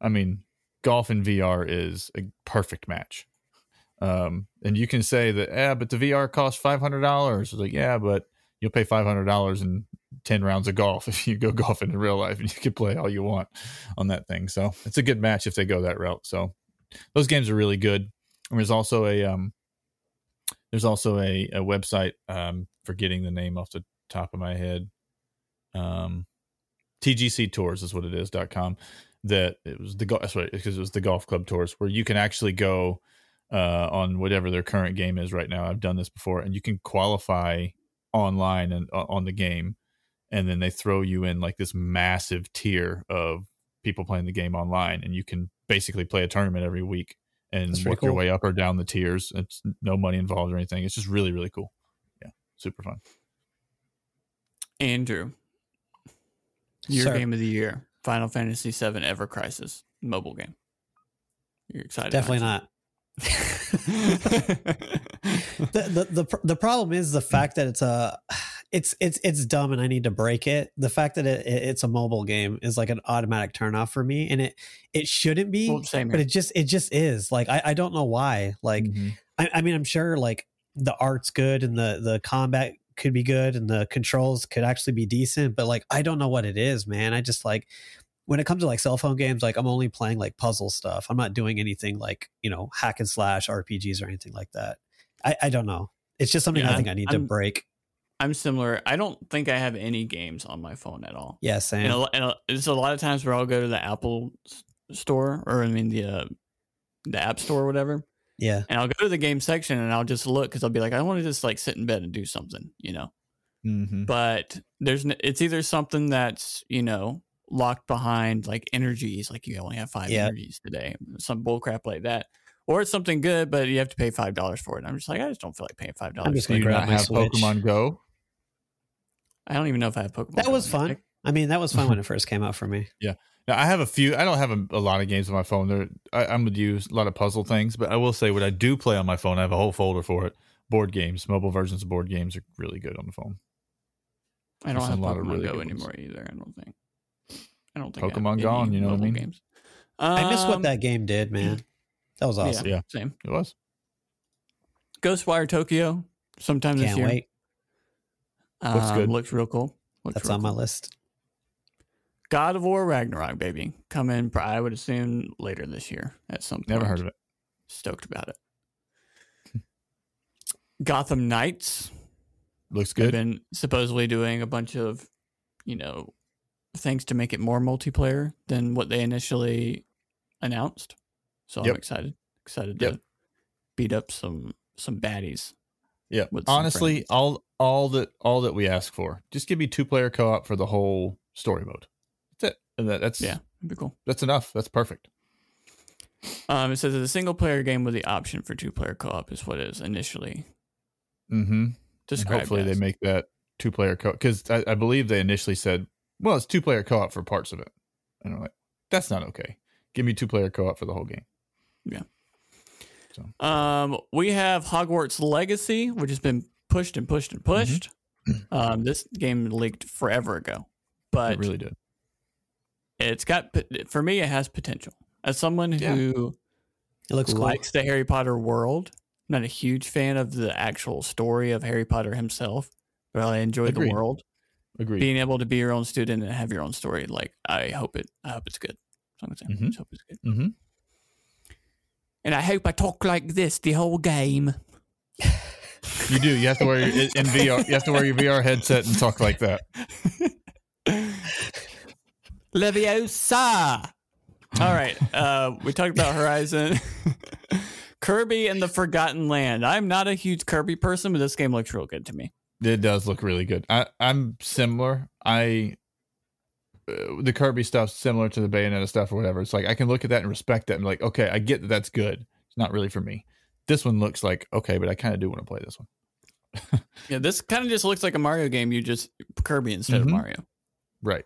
I mean, golf and V R is a perfect match. Um, and you can say that, yeah, but the V R costs five hundred dollars. It's like, yeah, but you'll pay five hundred dollars in ten rounds of golf if you go golfing in real life, and you can play all you want on that thing. So it's a good match if they go that route. So those games are really good. And there's also a, um, there's also a, a website, um, forgetting the name off the top of my head. Um, T G C Tours is what it is. dot com. That it was the that's right because it was the golf club tours where you can actually go uh, on whatever their current game is right now. I've done this before, and you can qualify online and uh, on the game, and then they throw you in like this massive tier of people playing the game online, and you can basically play a tournament every week and that's work cool. your way up or down the tiers. It's no money involved or anything. It's just really really cool. Yeah, super fun. Andrew. Your Sir. Game of the year, Final Fantasy seven Ever Crisis mobile game. You're excited? Definitely not. the, the the The problem is the fact that it's a it's it's it's dumb and I need to break it. The fact that it, it's a mobile game is like an automatic turnoff for me, and it it shouldn't be, well, but it just it just is. Like I, I don't know why. Like mm-hmm. I, I mean, I'm sure like the art's good and the the combat could be good and the controls could actually be decent, but like I don't know what it is, man. I just like when it comes to like cell phone games, like I'm only playing like puzzle stuff. I'm not doing anything like, you know, hack and slash R P Gs or anything like that. I, I don't know. It's just something yeah, I think I need I'm, to break. I'm similar. I don't think I have any games on my phone at all. Yeah, same. And, a, and a, it's a lot of times where I'll go to the Apple store or I mean the uh, the App Store or whatever. Yeah. And I'll go to the game section and I'll just look because I'll be like, I want to just like sit in bed and do something, you know. Mm-hmm. But there's it's either something that's, you know, locked behind like energies, like you only have five yeah. energies today, some bull crap like that, or it's something good but you have to pay five dollars for it, and I'm just like I just don't feel like paying five dollars. I'm just gonna grab my Switch. Pokemon Go, I don't even know if I have Pokemon that Go was fun. I mean that was fun when it first came out for me. Yeah, now I have a few. I don't have a, a lot of games on my phone. There I, I'm gonna use a lot of puzzle things, but I will say what I do play on my phone, I have a whole folder for it. Board games, mobile versions of board games are really good on the phone. I don't There's have a lot Pokemon of really Go anymore either. I don't think I don't think Pokemon Gone, you know what I mean? Games. Um, I miss what that game did, man. That was awesome. Yeah, yeah. Same. It was. Ghostwire Tokyo sometime Can't this year. Wait. Um, looks good. Looks real cool. Looks That's real on cool. my list. God of War Ragnarok, baby. Come in, I would assume, later this year at some point. Never heard of it. Stoked about it. Gotham Knights. Looks good. I've been supposedly doing a bunch of, you know, things to make it more multiplayer than what they initially announced. So yep. I'm excited. Excited yep. to beat up some some baddies. Yeah. Honestly, all all that all that we ask for. Just give me two player co-op for the whole story mode. That's it. And that, that's yeah, that'd be cool. That's enough. That's perfect. Um it says that a single player game with the option for two player co-op is what is initially mm-hmm. described. And hopefully as. They make that two player co-op, because I, I believe they initially said, well, it's two-player co-op for parts of it. And I'm like, that's not okay. Give me two-player co-op for the whole game. Yeah. So. Um, we have Hogwarts Legacy, which has been pushed and pushed and pushed. Mm-hmm. Um, this game leaked forever ago. But it really did. It's got, for me, it has potential. As someone yeah. who it looks likes cool. the Harry Potter world, I'm not a huge fan of the actual story of Harry Potter himself, but I enjoy Agreed. the world. Agreed. Being able to be your own student and have your own story, like I hope it, I hope it's good. So I'm saying, mm-hmm. I just hope it's good. Mm-hmm. And I hope I talk like this the whole game. You do. You have to wear your in V R. You have to wear your V R headset and talk like that. Leviosa. All right. Uh, we talked about Horizon, Kirby, and the Forgotten Land. I'm not a huge Kirby person, but this game looks real good to me. It does look really good. I, I'm similar. I uh, the Kirby stuff similar to the Bayonetta stuff or whatever. It's like I can look at that and respect that and be like, okay, I get that that's good. It's not really for me. This one looks like okay, but I kind of do want to play this one. Yeah, this kind of just looks like a Mario game. You just Kirby instead mm-hmm. of Mario, right?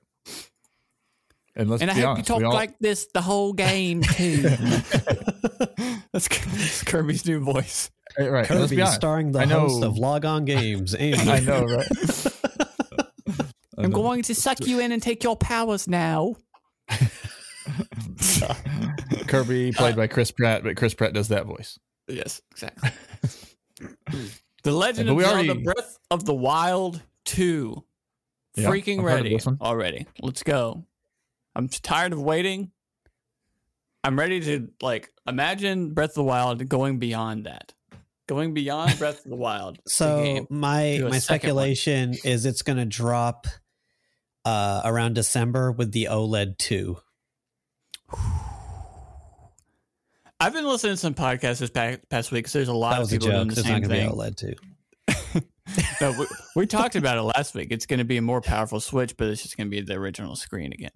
And let's and be I hope you talk all... like this the whole game too. That's, that's Kirby's new voice. Right. Kirby starring the host of Log On Games. I know, right? I'm going to suck you in and take your powers now. Kirby played by Chris Pratt, but Chris Pratt does that voice. Yes, exactly. The Legend of Zelda Breath of the Wild two. Yeah, freaking ready already. Let's go. I'm tired of waiting. I'm ready to like imagine Breath of the Wild going beyond that. Going beyond Breath of the Wild. So my my speculation one. is it's going to drop uh, around December with the OLED two. I've been listening to some podcasts this past, past week because there's a lot that of people doing the it's same not thing. OLED two. No, we, we talked about it last week. It's going to be a more powerful Switch, but it's just going to be the original screen again.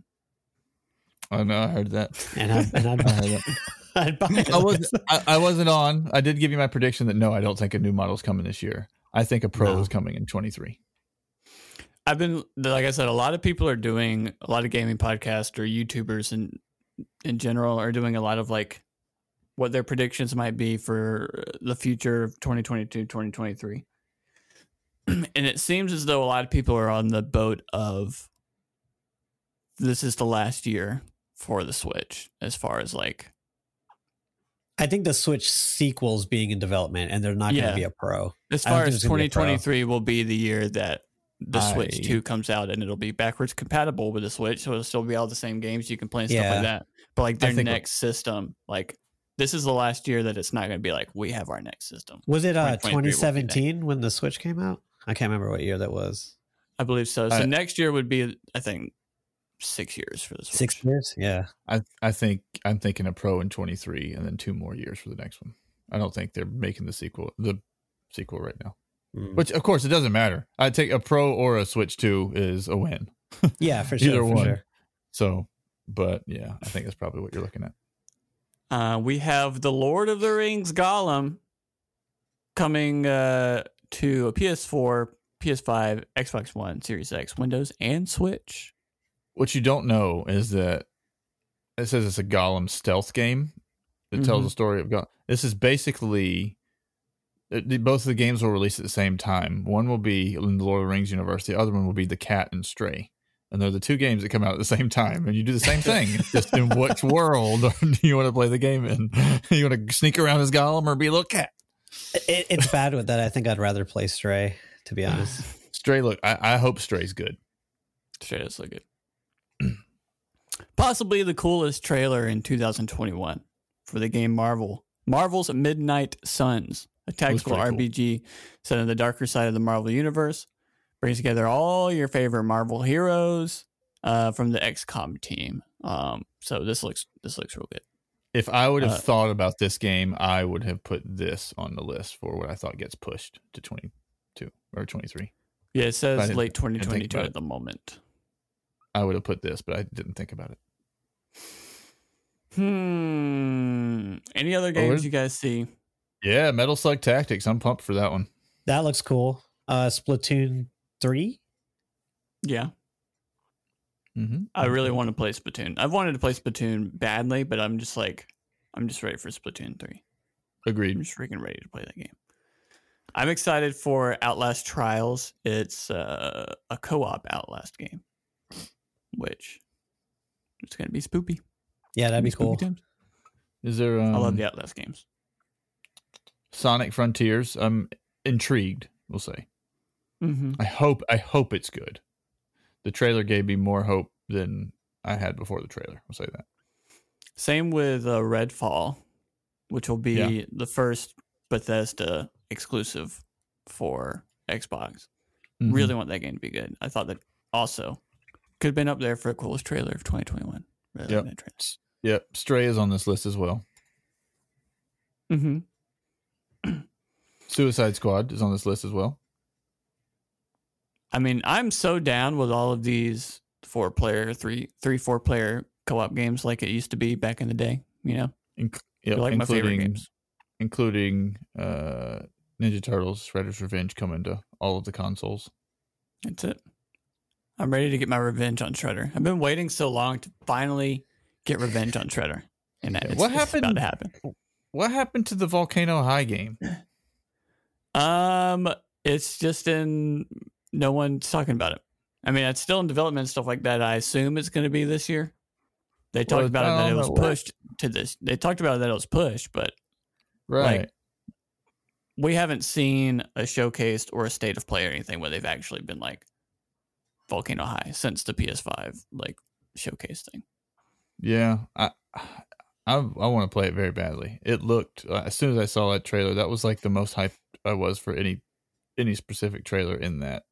Oh no, I heard that. And, I, and I'd buy that. I'd buy it. I wasn't. I, I wasn't on. I did give you my prediction that no, I don't think a new model's coming this year. I think a Pro no. is coming in twenty-three. I've been, like I said, a lot of people are doing a lot of gaming podcasts or YouTubers in in general are doing a lot of like what their predictions might be for the future of twenty twenty-two, twenty twenty-three. and it seems as though a lot of people are on the boat of this is the last year for the Switch, as far as like. I think the Switch sequel's being in development, and they're not yeah. going to be a pro. As far as twenty twenty-three will be the year that the I, Switch two comes out, and it'll be backwards compatible with the Switch, so it'll still be all the same games you can play and stuff yeah. like that. But like their next system, like this is the last year that it's not going to be like we have our next system. Was it uh, twenty seventeen when the Switch came out? I can't remember what year that was. I believe so. So uh, next year would be, I think, six years for the Switch. Six years, yeah. I I think I'm thinking a Pro in twenty-three, and then two more years for the next one. I don't think they're making the sequel, the sequel right now. Mm. Which of course it doesn't matter. I take a Pro or a Switch two is a win. Yeah, for sure. Either for one. Sure. So, but yeah, I think that's probably what you're looking at. Uh, we have the Lord of the Rings Gollum coming uh, to a P S four, P S five, Xbox One, Series X, Windows, and Switch. What you don't know is that it says it's a Gollum stealth game. It mm-hmm. tells the story of Gollum. This is basically... It, both of the games will release at the same time. One will be in the Lord of the Rings universe. The other one will be The Cat and Stray. And they're the two games that come out at the same time, and you do the same thing. Just in which world do you want to play the game in? You want to sneak around as Gollum or be a little cat? It, it's bad with that. I think I'd rather play Stray, to be honest. Stray, look, I, I hope Stray's good. Stray does look good. Possibly the coolest trailer in two thousand twenty-one for the game Marvel. Marvel's Midnight Suns, a tactical R P G cool. set on the darker side of the Marvel universe. Brings together all your favorite Marvel heroes uh, from the X COM team. Um, so this looks this looks real good. If I would have uh, thought about this game, I would have put this on the list for what I thought gets pushed to twenty-two or twenty-three. Yeah, it says late twenty twenty-two at the moment. I would have put this, but I didn't think about it. Hmm. Any other games oh, you guys see? Yeah, Metal Slug Tactics. I'm pumped for that one. That looks cool. Uh, Splatoon three? Yeah. Mm-hmm. I really want to play Splatoon. I've wanted to play Splatoon badly, but I'm just like, I'm just ready for Splatoon three. Agreed. I'm just freaking ready to play that game. I'm excited for Outlast Trials. It's uh, a co-op Outlast game, which it's going to be spoopy. Yeah, that'd be cool. Times. Is there? Um, I love the Outlast games. Sonic Frontiers. I'm intrigued, we'll say. Mm-hmm. I hope I hope it's good. The trailer gave me more hope than I had before the trailer. I'll say that. Same with uh, Redfall, which will be yeah. the first Bethesda exclusive for Xbox. Mm-hmm. Really want that game to be good. I thought that also could have been up there for the coolest trailer of twenty twenty-one. Really yep. yep. Stray is on this list as well. Mm-hmm. Suicide Squad is on this list as well. I mean, I'm so down with all of these four player, three, three, four player co-op games like it used to be back in the day, you know, Inc- yep, like my favorite games, including uh, Ninja Turtles, Shredder's Revenge coming to all of the consoles. That's it. I'm ready to get my revenge on Shredder. I've been waiting so long to finally get revenge on Shredder. And that yeah, what happened? About to happen. What happened to the Volcano High game? Um, it's just in. No one's talking about it. I mean, it's still in development and stuff like that. I assume it's going to be this year. They talked well, about it that it was what? pushed to this. They talked about it that it was pushed, but right, like, we haven't seen a showcased or a state of play or anything where they've actually been like Volcano High since the P S five like showcase thing. Yeah, I I, I want to play it very badly. It looked uh, as soon as I saw that trailer, that was like the most hyped I was for any any specific trailer in that.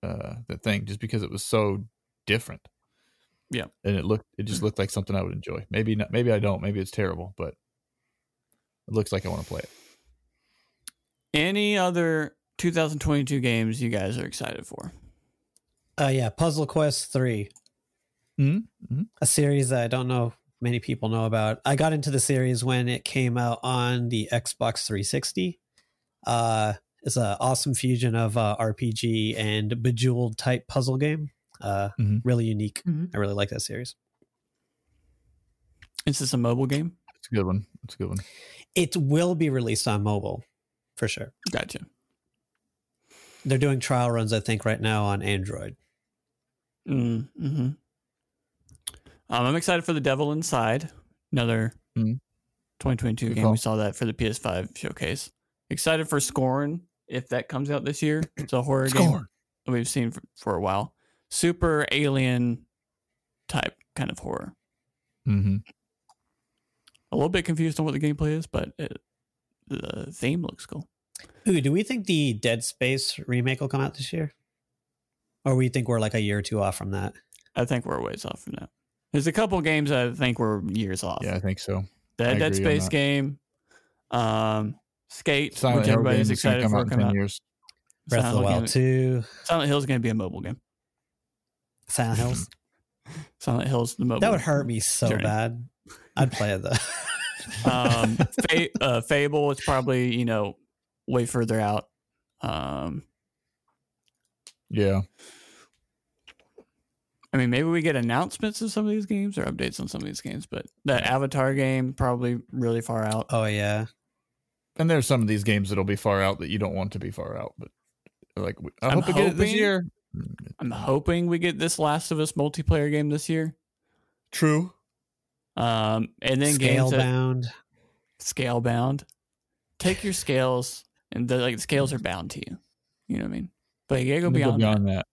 Uh, that thing just because it was so different, yeah, and it looked it just looked like something I would enjoy. Maybe not, maybe I don't, maybe it's terrible, but it looks like I want to play it. Any other two thousand twenty-two games you guys are excited for? Uh, yeah, Puzzle Quest three, mm-hmm. a series that I don't know many people know about. I got into the series when it came out on the Xbox three sixty. Uh, It's an awesome fusion of uh, R P G and Bejeweled type puzzle game. Uh, mm-hmm. Really unique. Mm-hmm. I really like that series. Is this a mobile game? It's a good one. It's a good one. It will be released on mobile for sure. Gotcha. they're doing trial runs, I think, right now on Android. Mm-hmm. Um, I'm excited for The Devil Inside, another mm-hmm. twenty twenty-two Good game. Call. We saw that for the P S five showcase. Excited for Scorn, if that comes out this year. It's a horror Scorn. game that we've seen for, for a while. Super alien type kind of horror. Mm-hmm. A little bit confused on what the gameplay is, but it, the theme looks cool. Ooh, do we think the Dead Space remake will come out this year? Or we think we're like a year or two off from that? I think we're a ways off from that. There's a couple games I think we're years off. Yeah, I think so. The I Dead Space game, um, Skate, Silent which everybody's excited come for out come out. Years. Breath Silent of the Wild two. Silent Hill's going to be a mobile game. Silent Hills? Silent Hills, the mobile. That would hurt me so journey. bad. I'd play it though. um, Fa- uh, Fable, it's probably, you know, way further out. Um, yeah. I mean, maybe we get announcements of some of these games or updates on some of these games, but that Avatar game probably really far out. Oh yeah. And there's some of these games that'll be far out that you don't want to be far out, but like I hope I'm we hoping, get it this year. I'm hoping we get this Last of Us multiplayer game this year. True. Um, and then Scalebound. Scalebound. Take your scales, and the, like the scales are bound to you. You know what I mean? But you gotta go beyond, go beyond that.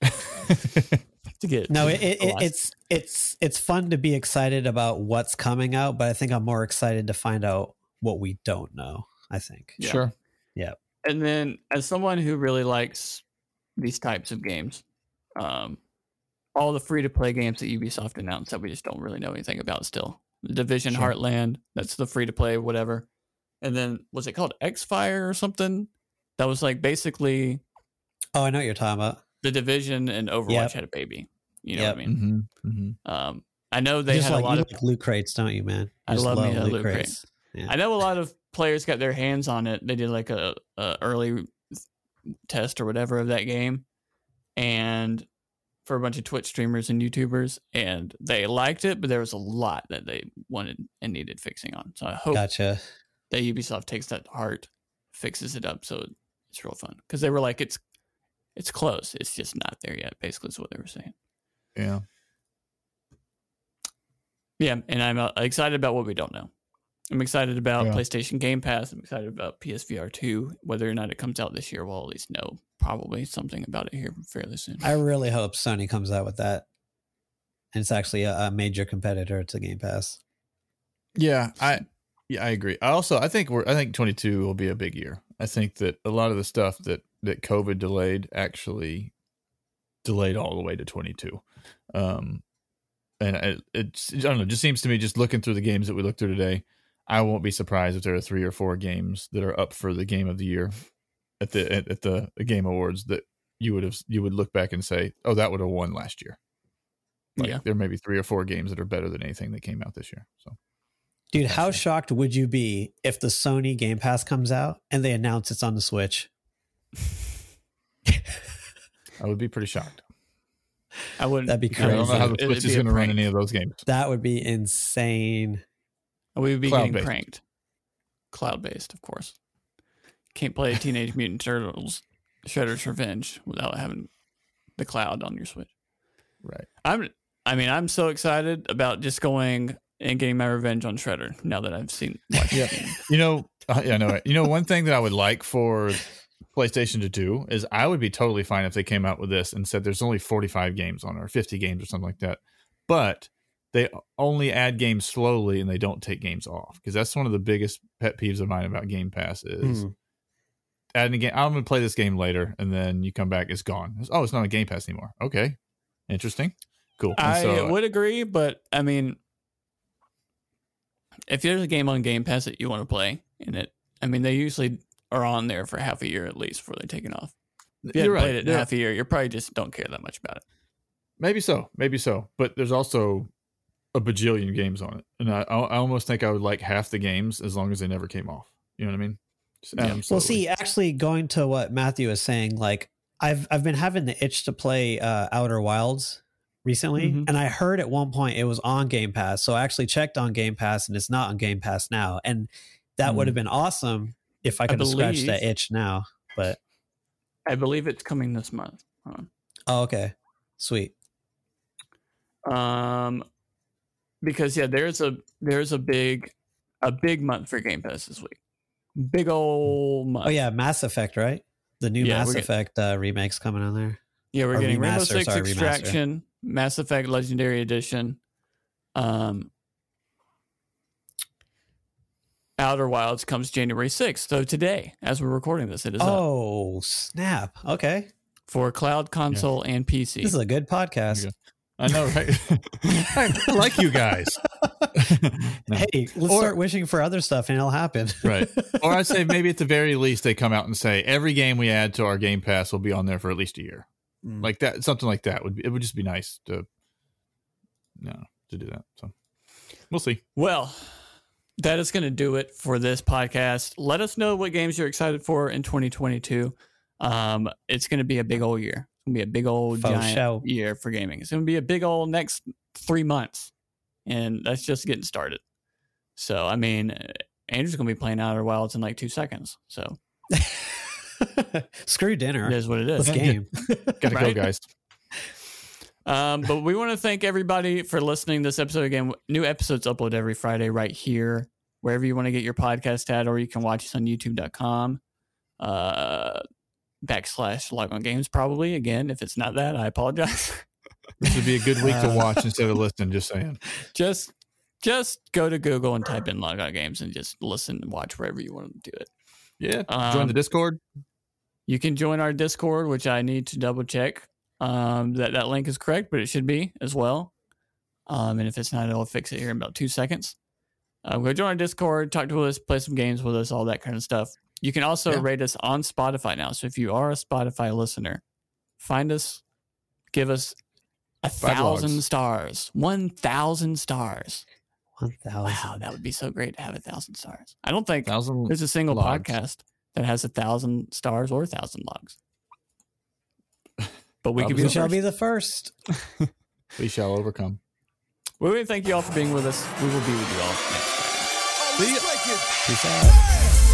that. to get no, it, it, it's it's it's fun to be excited about what's coming out, but I think I'm more excited to find out what we don't know. I think yeah. sure, yeah. And then, as someone who really likes these types of games, um, all the free to play games that Ubisoft announced that we just don't really know anything about still. The Division, sure. Heartland, that's the free to play, whatever. And then, was it called X-Fire or something? That was like basically... Oh, I know what you're talking about. The Division and Overwatch yep. had a baby. You know yep. what I mean? Mm-hmm. Mm-hmm. Um, I know they had like, a lot you of... like loot crates, don't you, man? You I love, love me a loot crate. Crates. Yeah. I know a lot of players got their hands on it. They did like a, a early test or whatever of that game. And for a bunch of Twitch streamers and YouTubers, and they liked it, but there was a lot that they wanted and needed fixing on. So I hope... Gotcha. That Ubisoft takes that to heart, fixes it up, so it's real fun. Because they were like, it's it's close, it's just not there yet, basically is what they were saying. Yeah. Yeah, and I'm uh, excited about what we don't know. I'm excited about yeah. PlayStation Game Pass. I'm excited about P S V R two. Whether or not it comes out this year, we'll at least know probably something about it here fairly soon. I really hope Sony comes out with that. And it's actually a, a major competitor to Game Pass. Yeah, I... Yeah, I agree. I also I think we're I think twenty-two will be a big year. I think that a lot of the stuff that, that COVID delayed actually delayed all the way to twenty-two. Um, and it, it's, I don't know, it just seems to me just looking through the games that we looked through today, I won't be surprised if there are three or four games that are up for the game of the year at the at, at the Game Awards that you would have you would look back and say, "Oh, that would have won last year." Like, yeah. There may be three or four games that are better than anything that came out this year. So Dude, how shocked would you be if the Sony Game Pass comes out and they announce it's on the Switch? I would be pretty shocked. I wouldn't. That'd be crazy. I don't know how the Switch It'd is going to run any of those games. That would be insane. We would be Cloud getting based. pranked. Cloud-based, of course. Can't play Teenage Mutant Turtles Shredder's Revenge without having the cloud on your Switch. Right. I'm. I mean, I'm so excited about just going... and getting my revenge on Shredder now that I've seen it. Yeah. You know, uh, yeah, no, you know, one thing that I would like for PlayStation to do is I would be totally fine if they came out with this and said there's only forty-five games on or fifty games or something like that. But they only add games slowly and they don't take games off, because that's one of the biggest pet peeves of mine about Game Pass is mm. adding a game. I'm going to play this game later, and then you come back, it's gone. It's, oh, it's not a Game Pass anymore. Okay. Interesting. Cool. And I so, would agree, but I mean... If there's a game on Game Pass that you want to play, and it, I mean, they usually are on there for half a year at least before they take it off. If you haven't right. played it in yeah. half a year, you probably just don't care that much about it. Maybe so, maybe so. But there's also a bajillion games on it, and I, I almost think I would like half the games as long as they never came off. You know what I mean? Yeah. Well, see, actually, going to what Matthew is saying, like I've I've been having the itch to play uh, Outer Wilds. Recently, mm-hmm. and I heard at one point it was on Game Pass, so I actually checked on Game Pass, and it's not on Game Pass now. And that mm. would have been awesome if I could I have believe, scratched that itch now. But I believe it's coming this month. Hold on. Oh, okay. Sweet. Um, because yeah, there's a there's a big a big month for Game Pass this week. Big old month. Oh yeah, Mass Effect, right? The new yeah, Mass Effect getting, uh, remake's coming on there. Yeah, we're or getting remaster, Rainbow Six sorry, Extraction, remaster. Mass Effect Legendary Edition, um, Outer Wilds comes January sixth. So today, as we're recording this, it is oh up. Snap! Okay, for cloud console yeah. and P C. This is a good podcast. Yeah. I know, right? I like you guys. No. Hey, let's or, start wishing for other stuff and it'll happen. Right. Or I'd say maybe at the very least they come out and say every game we add to our Game Pass will be on there for at least a year. Mm. Like that, something like that would be, it would just be nice to no, to do that. So we'll see. Well, that is going to do it for this podcast. Let us know what games you're excited for in twenty twenty-two. Um, it's going to be a big old year. Gonna be a big old Faux giant show. year for gaming. It's gonna be a big old next three months, and that's just getting started. So, I mean, Andrew's gonna be playing Outer Wilds in like two seconds. So, screw dinner. It is what it is. This game. Gotta right? go, guys. Um, but we want to thank everybody for listening. This episode again. New episodes upload every Friday right here, wherever you want to get your podcast at, or you can watch us on YouTube dot com. Uh. Backslash log on games, probably. Again, if it's not that, I apologize. This would be a good week to watch instead of listen, just saying. Just just go to Google and type in log on games and just listen and watch wherever you want to do it. Yeah. Um, join the Discord. You can join our Discord, which I need to double check um, that that link is correct, but it should be as well. Um, and if it's not, I'll fix it here in about two seconds. Uh, go join our Discord, talk to us, play some games with us, all that kind of stuff. You can also yeah. rate us on Spotify now. So if you are a Spotify listener, find us, give us a Five thousand logs. stars, one thousand stars. One thousand. Wow, that would be so great to have a thousand stars. I don't think thousand there's a single logs. podcast that has a thousand stars or a thousand logs. But we could be. We shall first. be the first. We shall overcome. Well, we thank you all for being with us. We will be with you all next time. See ya. Peace out.